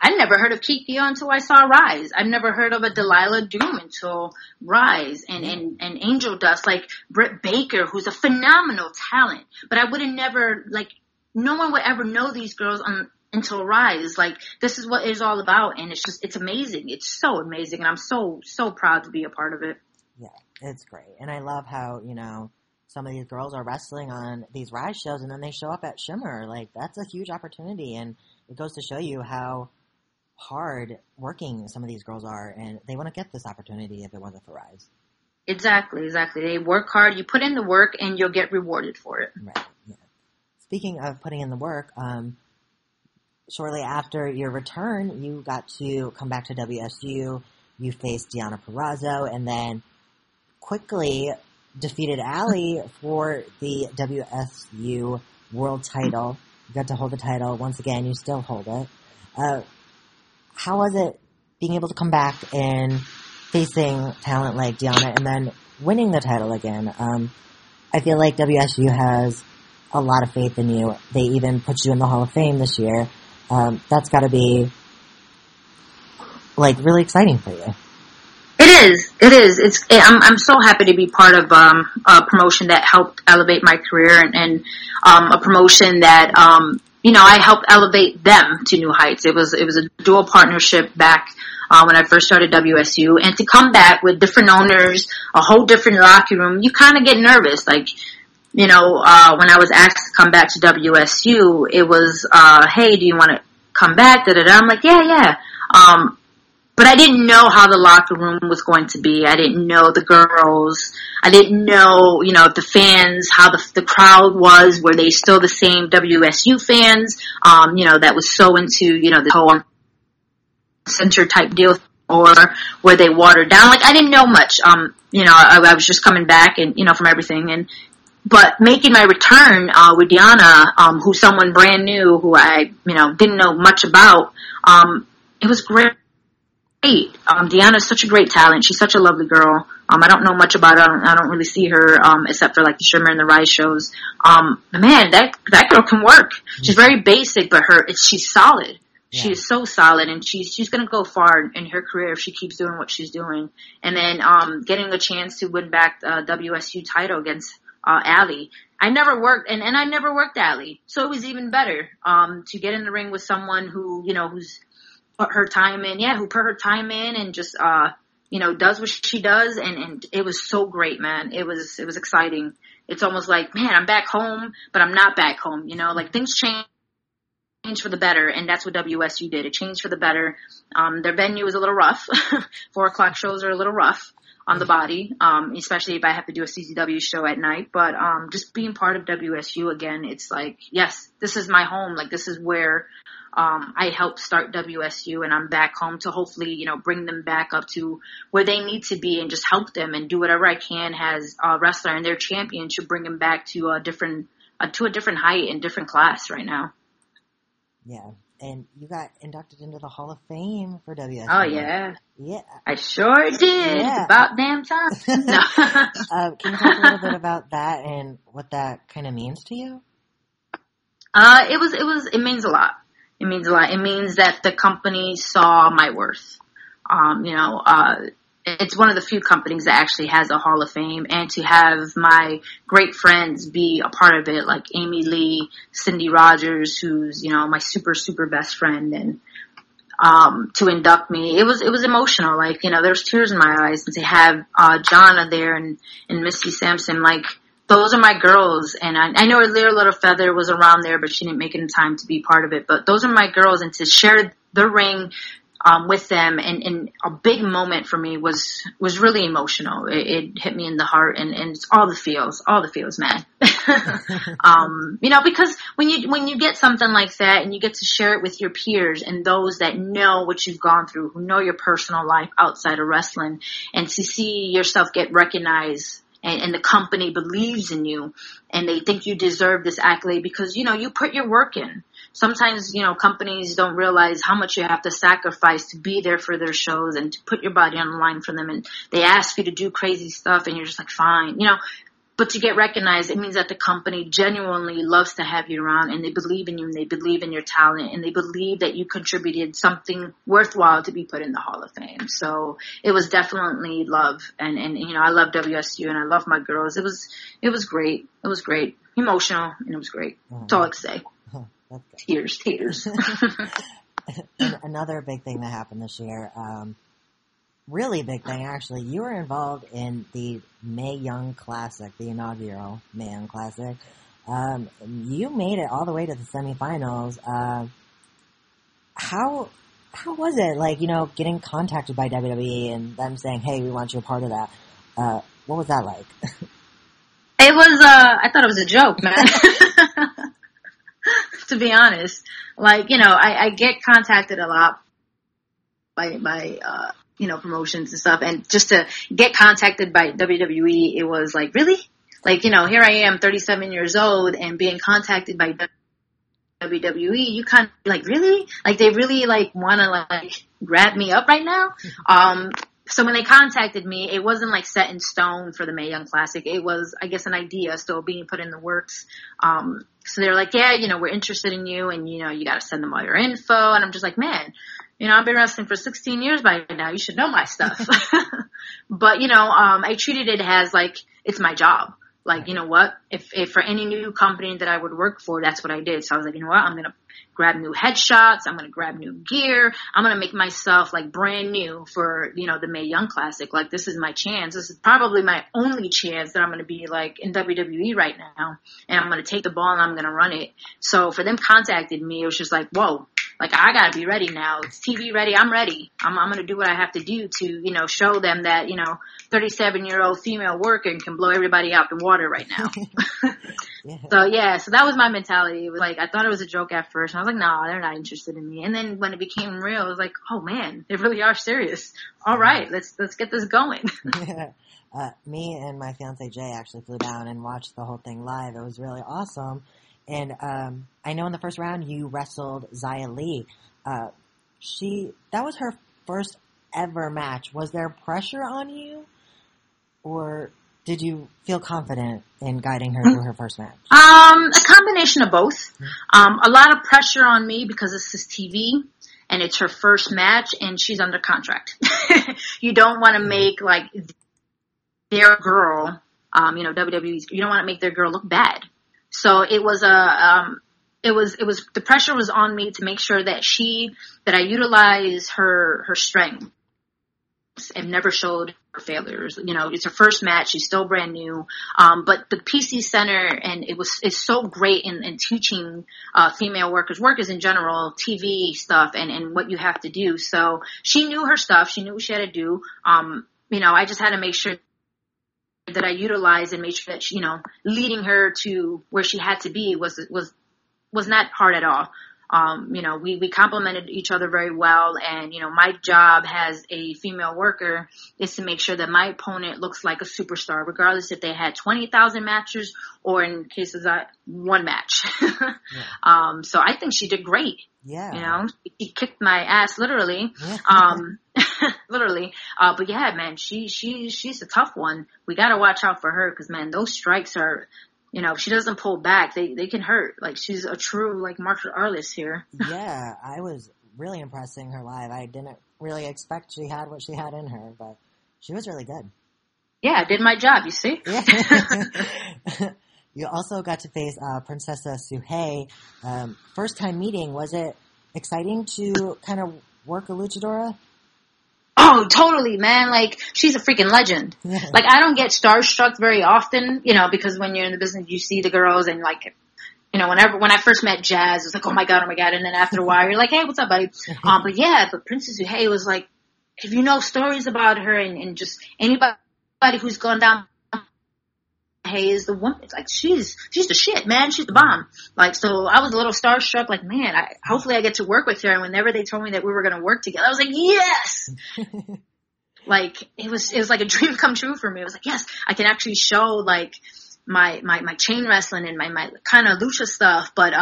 I never heard of Kikyo until I saw Rise. I've never heard of a Delilah Doom until Rise and Angel Dust, like Britt Baker, who's a phenomenal talent, but I would have never, like, no one would ever know these girls until Rise. Like, this is what it's all about, and it's just, it's amazing. It's so amazing, and I'm so, so proud to be a part of it. Yeah, it's great. And I love how, you know, some of these girls are wrestling on these Rise shows, and then they show up at Shimmer. Like, that's a huge opportunity, and it goes to show you how hard working some of these girls are, and they wouldn't get this opportunity if it wasn't for Rise. Exactly. They work hard. You put in the work, and you'll get rewarded for it. Right, yeah. Speaking of putting in the work, shortly after your return, you got to come back to WSU. You faced Deonna Purrazzo and then quickly defeated Allie for the WSU world title. You got to hold the title. Once again, you still hold it. How was it being able to come back and facing talent like Deonna and then winning the title again? I feel like WSU has a lot of faith in you. They even put you in the Hall of Fame this year. That's got to be, like, really exciting for you. It is. I'm so happy to be part of a promotion that helped elevate my career and a promotion that, you know, I helped elevate them to new heights. It was a dual partnership back when I first started WSU. And to come back with different owners, a whole different locker room, you kind of get nervous, like, you know, when I was asked to come back to WSU, it was, hey, do you want to come back? I'm like, yeah. But I didn't know how the locker room was going to be. I didn't know the girls. I didn't know, you know, the fans, how the crowd was. Were they still the same WSU fans, you know, that was so into, you know, the whole center type deal? Or were they watered down? Like, I didn't know much. You know, I was just coming back and, you know, from everything. But making my return with Deonna, who's someone brand new, who I, you know, didn't know much about, it was great. Deonna's such a great talent. She's such a lovely girl. I don't know much about her. I don't really see her except for, like, the Shimmer and the Rise shows. Man, that girl can work. She's very basic, but she's solid. Yeah. She is so solid, and she's going to go far in her career if she keeps doing what she's doing. And then getting a chance to win back the WSU title against Allie. I never worked, and I never worked Allie, so it was even better to get in the ring with someone who, you know, who's put her time in, and just, you know, does what she does, and it was so great, man. It was exciting. It's almost like, man, I'm back home, but I'm not back home, you know, like, things change for the better, and that's what WSU did. It changed for the better. Their venue is a little rough. 4:00 shows are a little rough on the body, especially if I have to do a CCW show at night. But just being part of WSU again, it's like, yes, this is my home. Like, this is where I helped start WSU, and I'm back home to hopefully, you know, bring them back up to where they need to be and just help them and do whatever I can as a wrestler and their champion to bring them back to a different height and different class right now. Yeah. And you got inducted into the Hall of Fame for WSU. Oh, yeah. Yeah. I sure did. Yeah. It's about damn time. No. Can you talk a little bit about that and what that kind of means to you? It means a lot. It means a lot. It means that the company saw my worth. You know, it's one of the few companies that actually has a Hall of Fame, and to have my great friends be a part of it, like Amy Lee, Cindy Rogers, who's, you know, my super, super best friend, and to induct me, it was emotional. Like, you know, there's tears in my eyes, and to have Jonna there and Misty Sampson, like, those are my girls, and I know their Little Feather was around there, but she didn't make it in time to be part of it. But those are my girls, and to share the ring with them, and a big moment for me was really emotional. It hit me in the heart, and it's all the feels, man. You know, because when you get something like that, and you get to share it with your peers and those that know what you've gone through, who know your personal life outside of wrestling, and to see yourself get recognized. And the company believes in you, and they think you deserve this accolade because, you know, you put your work in. Sometimes, you know, companies don't realize how much you have to sacrifice to be there for their shows and to put your body on the line for them. And they ask you to do crazy stuff, and you're just like, fine, you know. But to get recognized, it means that the company genuinely loves to have you around, and they believe in you, and they believe in your talent, and they believe that you contributed something worthwhile to be put in the Hall of Fame. So it was definitely love, and you know, I love WSU, and I love my girls. It was great. It was great. Emotional, and it was great. Mm-hmm. That's all I can say. Okay. Tears. Another big thing that happened this year, really big thing, actually. You were involved in the Mae Young Classic, the inaugural Mae Young Classic. You made it all the way to the semifinals. How was it, like, you know, getting contacted by WWE and them saying, hey, we want you a part of that? What was that like? It was, I thought it was a joke, man. To be honest. Like, you know, I get contacted a lot by you know, promotions and stuff, and just to get contacted by WWE, it was like, really? Like, you know, here I am, 37 years old, and being contacted by WWE, you kind of like, really? Like, they really like want to like grab me up right now? So when they contacted me, it wasn't like set in stone for the Mae Young Classic. It was, I guess, an idea still being put in the works. So they're like, yeah, you know, we're interested in you, and, you know, you got to send them all your info. And I'm just like, man, you know, I've been wrestling for 16 years by now. You should know my stuff. But, you know, I treated it as like, it's my job. Like, you know what? If for any new company that I would work for, that's what I did. So I was like, you know what? I'm going to grab new headshots. I'm going to grab new gear. I'm going to make myself like brand new for, you know, the Mae Young Classic. Like, this is my chance. This is probably my only chance that I'm going to be like in WWE right now. And I'm going to take the ball and I'm going to run it. So for them contacted me, it was just like, whoa. Like, I gotta be ready now. It's TV ready. I'm ready. I'm gonna do what I have to do to, you know, show them that, you know, 37-year-old female worker can blow everybody out the water right now. Yeah. So that was my mentality. It was like, I thought it was a joke at first, and I was like, nah, they're not interested in me. And then when it became real, it was like, oh man, they really are serious. All right, let's get this going. Yeah. Me and my fiance Jay actually flew down and watched the whole thing live. It was really awesome. And I know in the first round you wrestled Xia Li. That was her first ever match. Was there pressure on you, or did you feel confident in guiding her through her first match? A combination of both. A lot of pressure on me because this is TV. And it's her first match, and she's under contract. You don't want to make, like, their girl, you know, WWE's, you don't want to make their girl look bad. So it was the pressure was on me to make sure that I utilize her strengths and never showed her failures. You know, it's her first match. She's still brand new. But the PC Center, and it's so great in teaching, female workers in general, TV stuff and what you have to do. So she knew her stuff. She knew what she had to do. You know, I just had to make sure that I utilized and made sure that she, you know, leading her to where she had to be was not hard at all. You know, we complemented each other very well, and, you know, my job as a female worker is to make sure that my opponent looks like a superstar, regardless if they had 20,000 matches or, in cases, one match. Yeah. So I think she did great. Yeah. You know, she kicked my ass, literally. Yeah. Literally. But yeah, man, she's a tough one. We got to watch out for her because, man, those strikes are, you know, if she doesn't pull back, they can hurt. Like, she's a true, like, martial artist here. Yeah, I was really impressed seeing her live. I didn't really expect she had what she had in her, but She was really good. Yeah, I did my job, you see? Yeah. You also got to face Princessa Suhei. First time meeting, was it exciting to kind of work a luchadora? Oh, totally, man. Like, she's a freaking legend. Yeah. Like, I don't get starstruck very often, you know, because when you're in the business, you see the girls and, like, you know, when I first met Jazz, it was like, oh my God. And then after a while, you're like, hey, what's up, buddy? But Princess Suhei was like, if you know stories about her and just anybody who's gone down, Hey is the woman. It's like she's the shit, man. She's the bomb. Like, so I was a little starstruck. Like, man, hopefully I get to work with her. And whenever they told me that we were gonna work together, I was like, yes. Like it was like a dream come true for me. I was like, yes, I can actually show like my chain wrestling and my kind of lucha stuff. But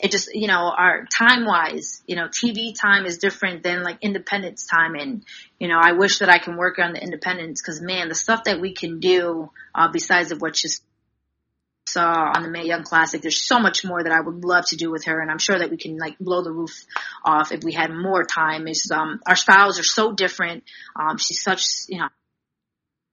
it just, you know, our time wise, you know, TV time is different than like independence time. And, you know, I wish that I can work on the independence, because man, the stuff that we can do besides of what you saw on the Mae Young Classic, there's so much more that I would love to do with her. And I'm sure that we can like blow the roof off if we had more time. Is our styles are so different. She's such, you know,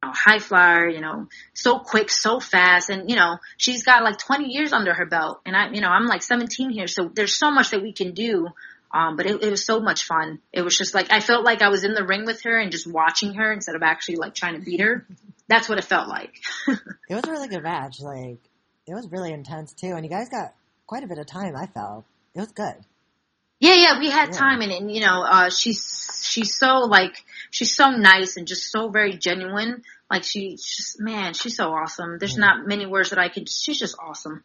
high flyer, you know, so quick, so fast. And, you know, she's got like 20 years under her belt. And I'm like 17 here. So there's so much that we can do. But it was so much fun. It was just like, I felt like I was in the ring with her and just watching her instead of actually like trying to beat her. That's what it felt like. It was a really good match. Like, it was really intense too. And you guys got quite a bit of time, I felt. It was good. Yeah, we had time, and you know, she's so nice and just so very genuine. Like, she's so awesome. There's not many words that I can. She's just awesome.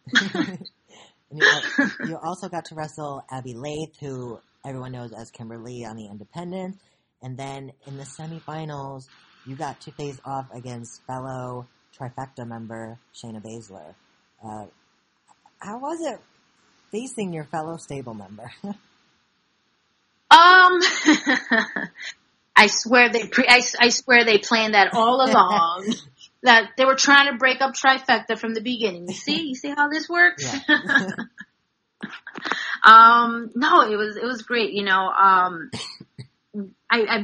You also got to wrestle Abby Laith, who everyone knows as Kimberly on the independents, and then in the semifinals, you got to face off against fellow Trifecta member Shayna Baszler. How was it facing your fellow stable member? I swear they planned that all along. That they were trying to break up Trifecta from the beginning. You see how this works? Yeah. No, it was great. You know,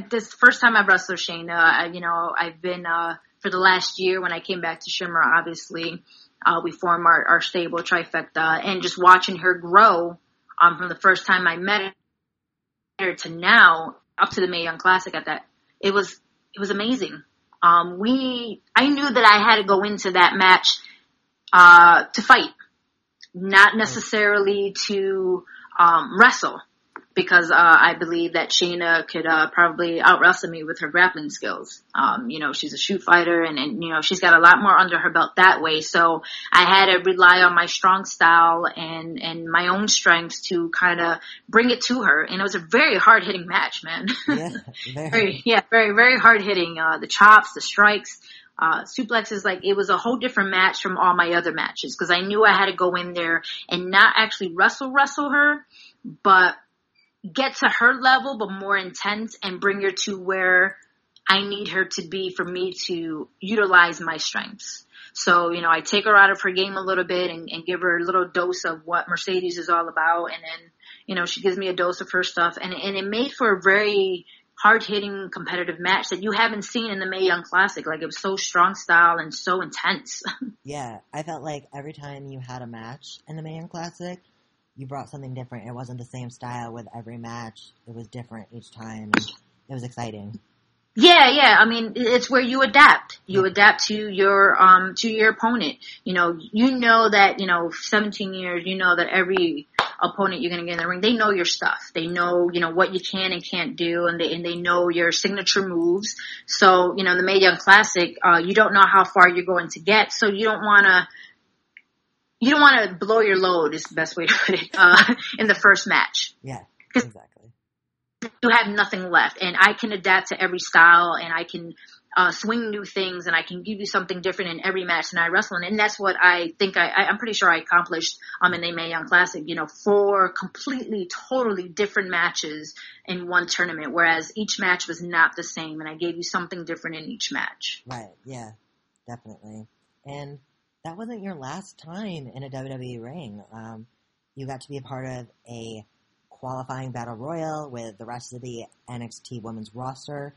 this first time I wrestled Shayna, I've been, for the last year when I came back to Shimmer, obviously, we formed our stable Trifecta, and just watching her grow, from the first time I met her to now, up to the Mae Young Classic at that, it was amazing. I knew that I had to go into that match to fight, not necessarily to wrestle, because I believe that Shayna could probably out-wrestle me with her grappling skills. You know, she's a shoot fighter, and you know, she's got a lot more under her belt that way. So I had to rely on my strong style and my own strengths to kind of bring it to her. And it was a very hard-hitting match, man. Yeah, very, very hard-hitting. The chops, the strikes, suplexes. Like, it was a whole different match from all my other matches, because I knew I had to go in there and not actually wrestle her, but get to her level, but more intense, and bring her to where I need her to be for me to utilize my strengths. So, you know, I take her out of her game a little bit and give her a little dose of what Mercedes is all about. And then, you know, she gives me a dose of her stuff. And it made for a very hard-hitting competitive match that you haven't seen in the Mae Young Classic. Like, it was so strong style and so intense. Yeah, I felt like every time you had a match in the Mae Young Classic, you brought something different. It wasn't the same style with every match. It was different each time. It was exciting. Yeah. I mean, it's where you adapt. You adapt to your opponent. You know that, 17 years, you know that every opponent you're going to get in the ring, they know your stuff. They know, what you can and can't do, and they know your signature moves. So, the Mae Young Classic, you don't know how far you're going to get. So you don't want to, blow your load, is the best way to put it, in the first match. Yeah, exactly. You have nothing left, and I can adapt to every style, and I can swing new things, and I can give you something different in every match that I wrestle in. And that's what I think I'm pretty sure I accomplished in the Mae Young Classic, 4 completely, totally different matches in one tournament, whereas each match was not the same, and I gave you something different in each match. Right, yeah, definitely. And that wasn't your last time in a WWE ring. You got to be a part of a qualifying battle royal with the rest of the NXT women's roster,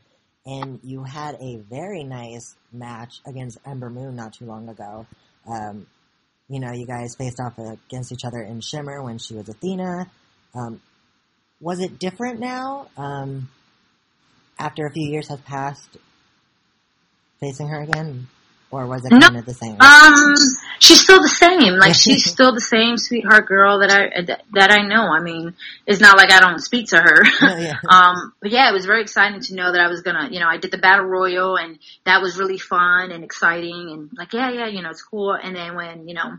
and you had a very nice match against Ember Moon not too long ago. You know, you guys faced off against each other in Shimmer when she was Athena. Was it different now, after a few years have passed, facing her again? Or was it kind of the same? She's still the same. Like, she's still the same sweetheart girl that I know. I mean, it's not like I don't speak to her. Oh, yeah. But yeah, it was very exciting to know that I was gonna, you know, I did the Battle Royal and that was really fun and exciting and like, yeah, you know, it's cool. And then when, you know,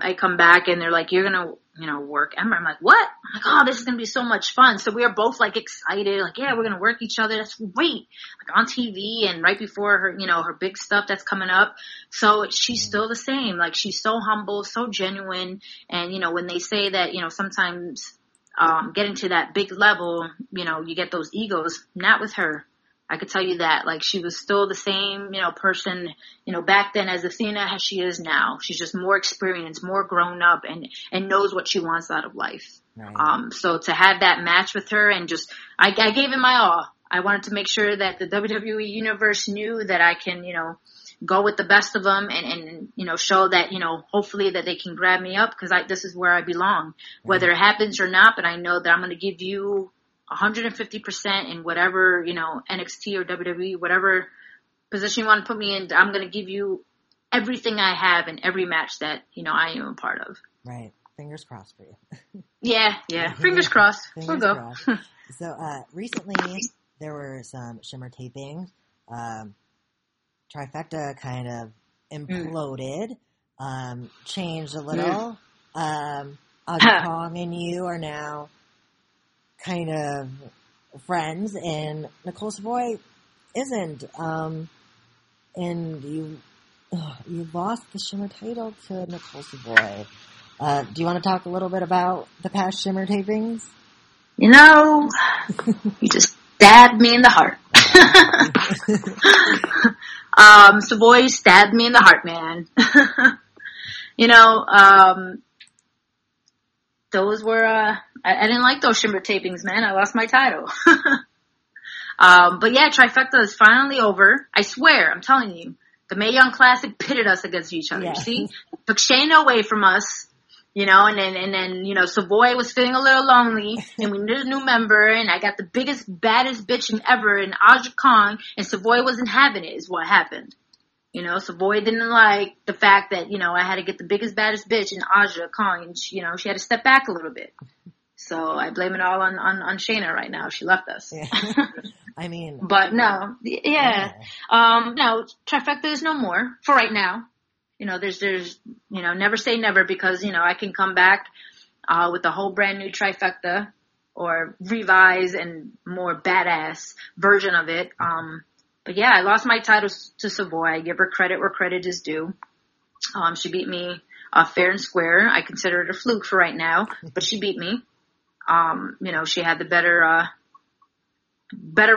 I come back and they're like, you're gonna, you know, work Ember. I'm like, what? I'm like, oh, this is gonna be so much fun. So we are both like excited, like, yeah, we're gonna work each other. That's great. Like on TV and right before her, you know, her big stuff that's coming up. So she's still the same. Like she's so humble, so genuine. And you know, when they say that, you know, sometimes getting to that big level, you know, you get those egos. Not with her. I could tell you that, like, she was still the same, you know, person, you know, back then as Athena as she is now. She's just more experienced, more grown up, and knows what she wants out of life. Right. So to have that match with her and just, I gave it my all. I wanted to make sure that the WWE universe knew that I can, you know, go with the best of them and, you know, show that, you know, hopefully that they can grab me up because this is where I belong. Right. Whether it happens or not, but I know that I'm going to give you 150% in whatever, you know, NXT or WWE, whatever position you want to put me in, I'm going to give you everything I have in every match that, you know, I am a part of. Right. Fingers crossed for you. Yeah. Fingers crossed. We'll go. Crossed. So, recently there were some Shimmer tapings. Trifecta kind of imploded, changed a little. Aja Kong and you are now kind of friends, and Nicole Savoy isn't. And you lost the Shimmer title to Nicole Savoy. Do you want to talk a little bit about the past Shimmer tapings? You know, you just stabbed me in the heart. Savoy stabbed me in the heart, man. You know, those were, I didn't like those Shimmer tapings, man. I lost my title. But yeah, Trifecta is finally over. I swear, I'm telling you. The Mae Young Classic pitted us against each other, see? Took Shayna away from us, you know, and then, you know, Savoy was feeling a little lonely, and we needed a new member, and I got the biggest, baddest bitch ever in Aja Kong, and Savoy wasn't having it, is what happened. You know, Savoy didn't like the fact that, you know, I had to get the biggest, baddest bitch in Aja Kong. And she, you know, she had to step back a little bit. So I blame it all on Shayna right now. She left us. Yeah. I mean. But no. Yeah. No, Trifecta is no more for right now. You know, there's, you know, never say never because, you know, I can come back with a whole brand new Trifecta or revise and more badass version of it. But yeah, I lost my title to Savoy. I give her credit where credit is due. She beat me fair and square. I consider it a fluke for right now, but she beat me. You know, she had the better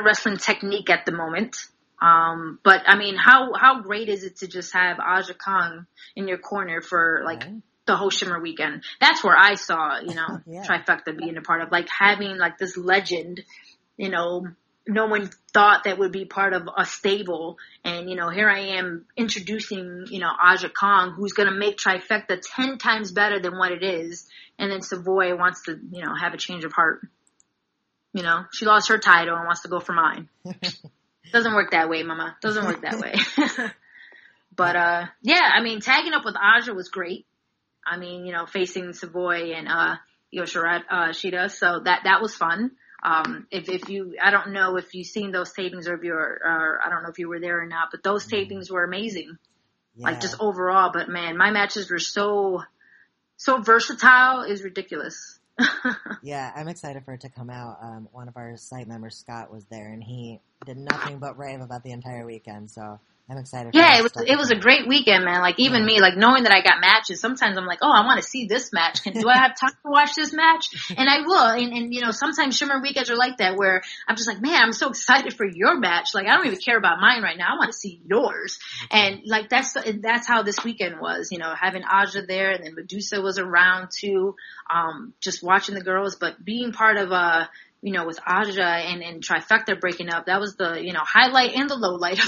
wrestling technique at the moment. But I mean, how great is it to just have Aja Kong in your corner for like the whole Shimmer weekend? That's where I saw, you know, Trifecta being a part of, like having like this legend, you know. No one thought that would be part of a stable. And, you know, here I am introducing, you know, Aja Kong, who's going to make Trifecta 10 times better than what it is. And then Savoy wants to, you know, have a change of heart. You know, she lost her title and wants to go for mine. Doesn't work that way, mama. Doesn't work that way. But, yeah, I mean, tagging up with Aja was great. I mean, you know, facing Savoy and, Yoshirat, Shida. So that was fun. If you, I don't know if you've seen those tapings or if you're, I don't know if you were there or not, but those tapings were amazing. Yeah. Like just overall, but man, my matches were so versatile, is ridiculous. Yeah. I'm excited for it to come out. One of our site members, Scott, was there and he did nothing but rave about the entire weekend. So I'm excited. Yeah. It was a great weekend, man. Like even me, like knowing that I got matches, sometimes I'm like, oh, I want to see this match. Do I have time to watch this match? And I will. And you know, sometimes Shimmer weekends are like that where I'm just like, man, I'm so excited for your match. Like I don't even care about mine right now. I want to see yours. And like, that's how this weekend was, you know, having Aja there and then Medusa was around too. Just watching the girls, but being part of, you know, with Aja and Trifecta breaking up, that was the, you know, highlight and the low light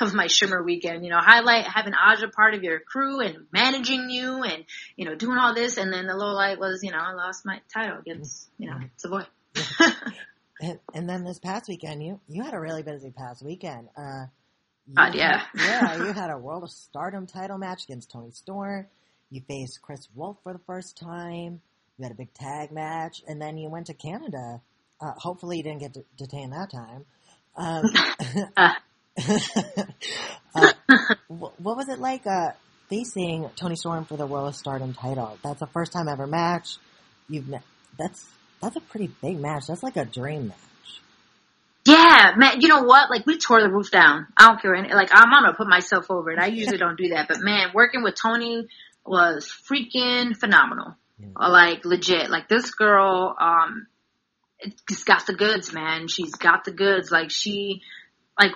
of my Shimmer weekend. You know, highlight having Aja part of your crew and managing you and, you know, doing all this. And then the low light was, you know, I lost my title against, you know, Savoy. And then this past weekend, you had a really busy past weekend. You had a World of Stardom title match against Toni Storm. You faced Chris Wolf for the first time. You had a big tag match, and then you went to Canada. Hopefully you didn't get detained that time. What was it like facing Toni Storm for the World of Stardom title? That's a first time ever match. That's a pretty big match. That's like a dream match. Yeah, man, you know what? Like, we tore the roof down. I don't care. Like, I'm going to put myself over it. I usually don't do that. But, man, working with Toni was freaking phenomenal. Yeah. Like, legit. Like, this girl, just got the goods, man. She's got the goods. Like,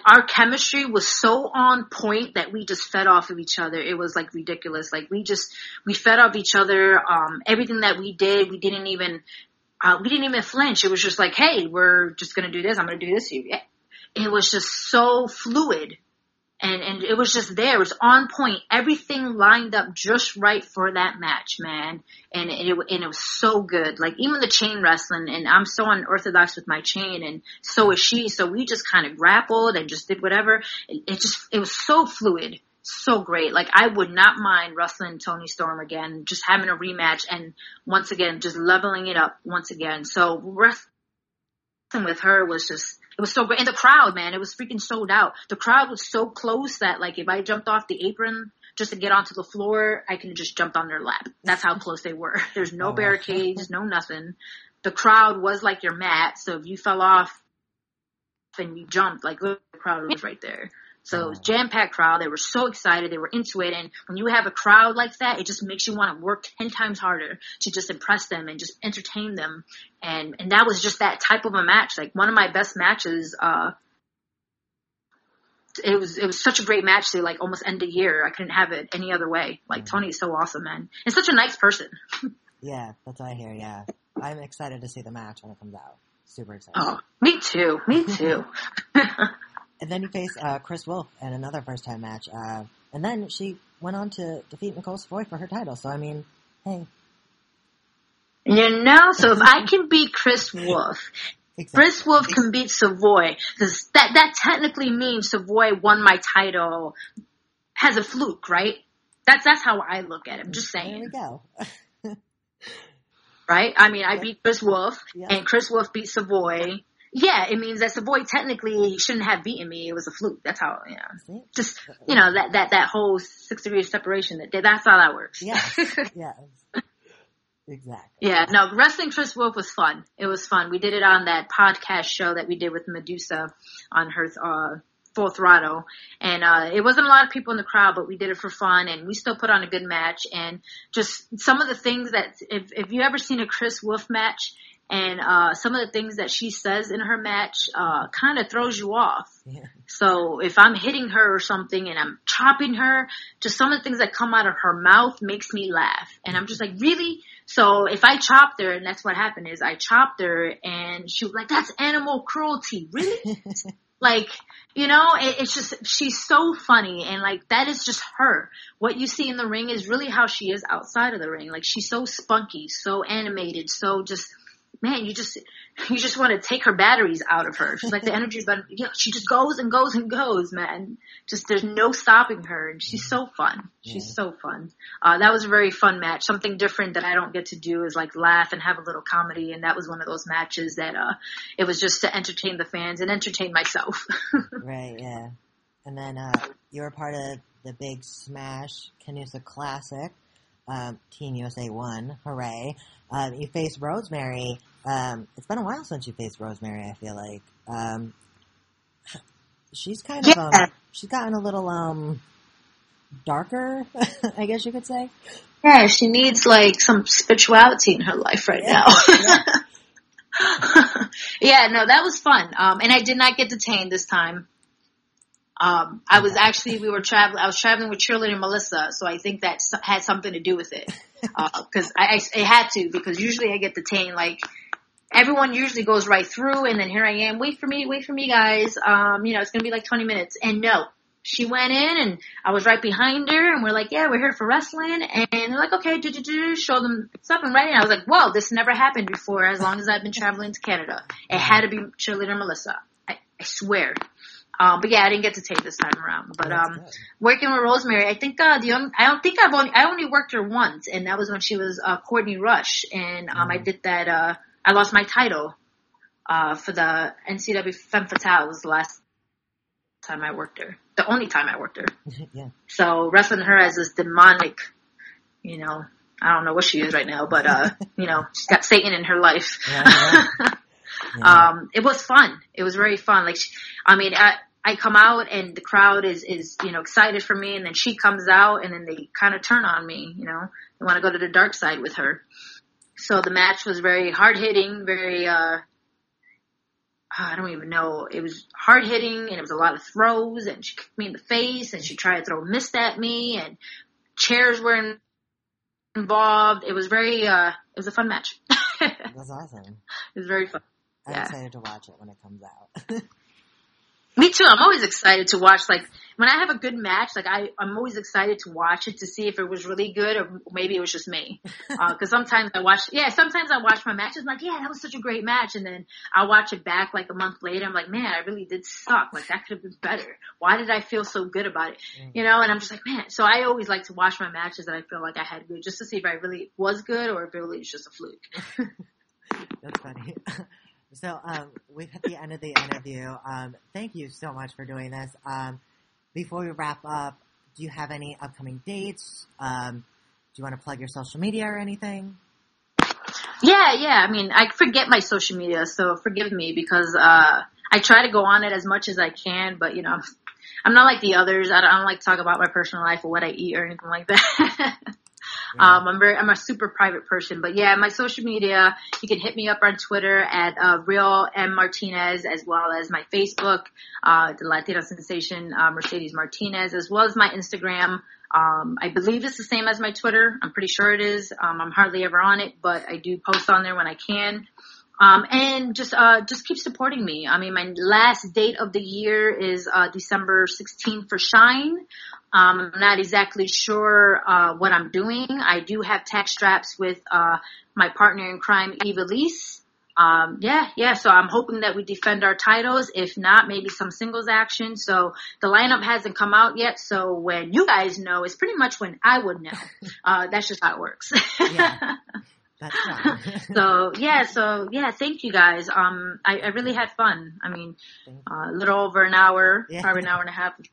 our chemistry was so on point that we just fed off of each other. It was, like, ridiculous. Like, we fed off each other. Everything that we did, we didn't even flinch. It was just like, hey, we're just going to do this. I'm going to do this to you. It was just so fluid. And it was just there. It was on point. Everything lined up just right for that match, man. And it was so good. Like, even the chain wrestling, and I'm so unorthodox with my chain, and so is she. So we just kind of grappled and just did whatever. It was so fluid. So great. Like, I would not mind wrestling Toni Storm again, just having a rematch and once again, just leveling it up once again. So wrestling with her was just, it was so great. And the crowd, man, it was freaking sold out. The crowd was so close that, like, if I jumped off the apron just to get onto the floor, I could just jump on their lap. That's how close they were. There's no barricades, no nothing. The crowd was like your mat. So if you fell off and you jumped, like, the crowd was right there. So it was jam-packed crowd. They were so excited. They were into it. And when you have a crowd like that, it just makes you want to work 10 times harder to just impress them and just entertain them. And that was just that type of a match. Like, one of my best matches, it was such a great match to, like, almost end the year. I couldn't have it any other way. Like, Tony's so awesome, man. And such a nice person. Yeah, that's what I hear, yeah. I'm excited to see the match when it comes out. Super excited. Oh, me too. And then you face Chris Wolf in another first-time match. And then she went on to defeat Nicole Savoy for her title. So, I mean, hey. You know, so if I can beat Chris Wolf, exactly. Chris Wolf can beat Savoy. Because that technically means Savoy won my title as a fluke, right? That's how I look at it. I'm just saying. There we go. Right? I mean, I beat Chris Wolf, and Chris Wolf beat Savoy. Yeah, it means that Savoy technically shouldn't have beaten me. It was a fluke. That's how, you know, just, you know, that whole 6 degrees separation. That's how that works. Yeah, yeah, exactly. Yeah, no, wrestling Chris Wolf was fun. It was fun. We did it on that podcast show that we did with Medusa on her Full Throttle. And it wasn't a lot of people in the crowd, but we did it for fun, and we still put on a good match. And just some of the things that, if you ever seen a Chris Wolf match, and some of the things that she says in her match kind of throws you off. Yeah. So if I'm hitting her or something and I'm chopping her, just some of the things that come out of her mouth makes me laugh. And I'm just like, really? So if I chopped her, and that's what happened is I chopped her, and she was like, that's animal cruelty. Really? Like, you know, it's just, she's so funny, and, like, that is just her. What you see in the ring is really how she is outside of the ring. Like, she's so spunky, so animated, so just... Man, you just want to take her batteries out of her. She's like the energy, but you know, she just goes and goes and goes, man. Just there's no stopping her, and she's so fun. She's so fun. That was a very fun match. Something different that I don't get to do is like laugh and have a little comedy, and that was one of those matches that it was just to entertain the fans and entertain myself. Right, yeah. And then you were part of the big Smash Canusa Classic. Team USA won. Hooray. You faced Rosemary. It's been a while since you faced Rosemary, I feel like. She's kind of, she's gotten a little, darker, I guess you could say. Yeah, she needs like some spirituality in her life right now. Yeah. Yeah, no, that was fun. And I did not get detained this time. I was traveling with Cheerleader Melissa, so I think that had something to do with it. Because it had to, because usually I get detained like everyone usually goes right through, and then here I am, wait for me, guys. You know, it's gonna be like 20 minutes. And no, she went in, and I was right behind her, and we're like, yeah, we're here for wrestling. And they're like, okay, show them something, right? And I was like, whoa, this never happened before as long as I've been traveling to Canada. It had to be Cheerleader Melissa. I swear. But yeah, I didn't get to tape this time around. But working with Rosemary, I think I only worked her once, and that was when she was Courtney Rush, and I did that. I lost my title for the NCW Femme Fatales last time I worked her. The only time I worked her. Yeah. So wrestling her as this demonic, you know, I don't know what she is right now, but you know, she's got Satan in her life. Yeah, yeah. Yeah. It was fun. It was very fun. Like, I come out and the crowd is, you know, excited for me. And then she comes out and then they kind of turn on me, you know, they want to go to the dark side with her. So the match was very hard hitting, very, I don't even know. It was hard hitting and it was a lot of throws, and she kicked me in the face and she tried to throw a mist at me, and chairs were involved. It was very, it was a fun match. That's awesome. It was very fun. I'm excited to watch it when it comes out. Me too. I'm always excited to watch. Like, when I have a good match, like I'm always excited to watch it to see if it was really good or maybe it was just me. Because sometimes I watch my matches, I'm like, yeah, that was such a great match. And then I'll watch it back like a month later. I'm like, man, I really did suck. Like, that could have been better. Why did I feel so good about it? You know, and I'm just like, man. So I always like to watch my matches that I feel like I had good, just to see if I really was good or if it really was just a fluke. That's funny. So, we're at the end of the interview. Thank you so much for doing this. Before we wrap up, do you have any upcoming dates? Do you want to plug your social media or anything? Yeah. I mean, I forget my social media, so forgive me, because I try to go on it as much as I can, but, you know, I'm not like the others. I don't like to talk about my personal life or what I eat or anything like that. Yeah. I'm a super private person, but yeah, my social media, you can hit me up on Twitter at, Real M Martinez, as well as my Facebook, the Latina sensation, Mercedes Martinez, as well as my Instagram. I believe it's the same as my Twitter. I'm pretty sure it is. I'm hardly ever on it, but I do post on there when I can. And just keep supporting me. I mean, my last date of the year is, December 16th for Shine. I'm not exactly sure, what I'm doing. I do have tag straps with, my partner in crime, Eva Lise. So I'm hoping that we defend our titles. If not, maybe some singles action. So the lineup hasn't come out yet. So when you guys know, it's pretty much when I would know. That's just how it works. Yeah. So thank you guys. I really had fun. I mean, a little over an hour, probably an hour and a half, with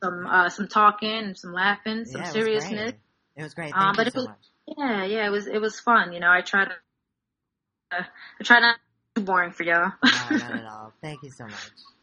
some talking and some laughing, some seriousness. It was great. Thank you so much. Yeah, it was fun. You know, I try not to be boring for y'all. No, not at all. Thank you so much.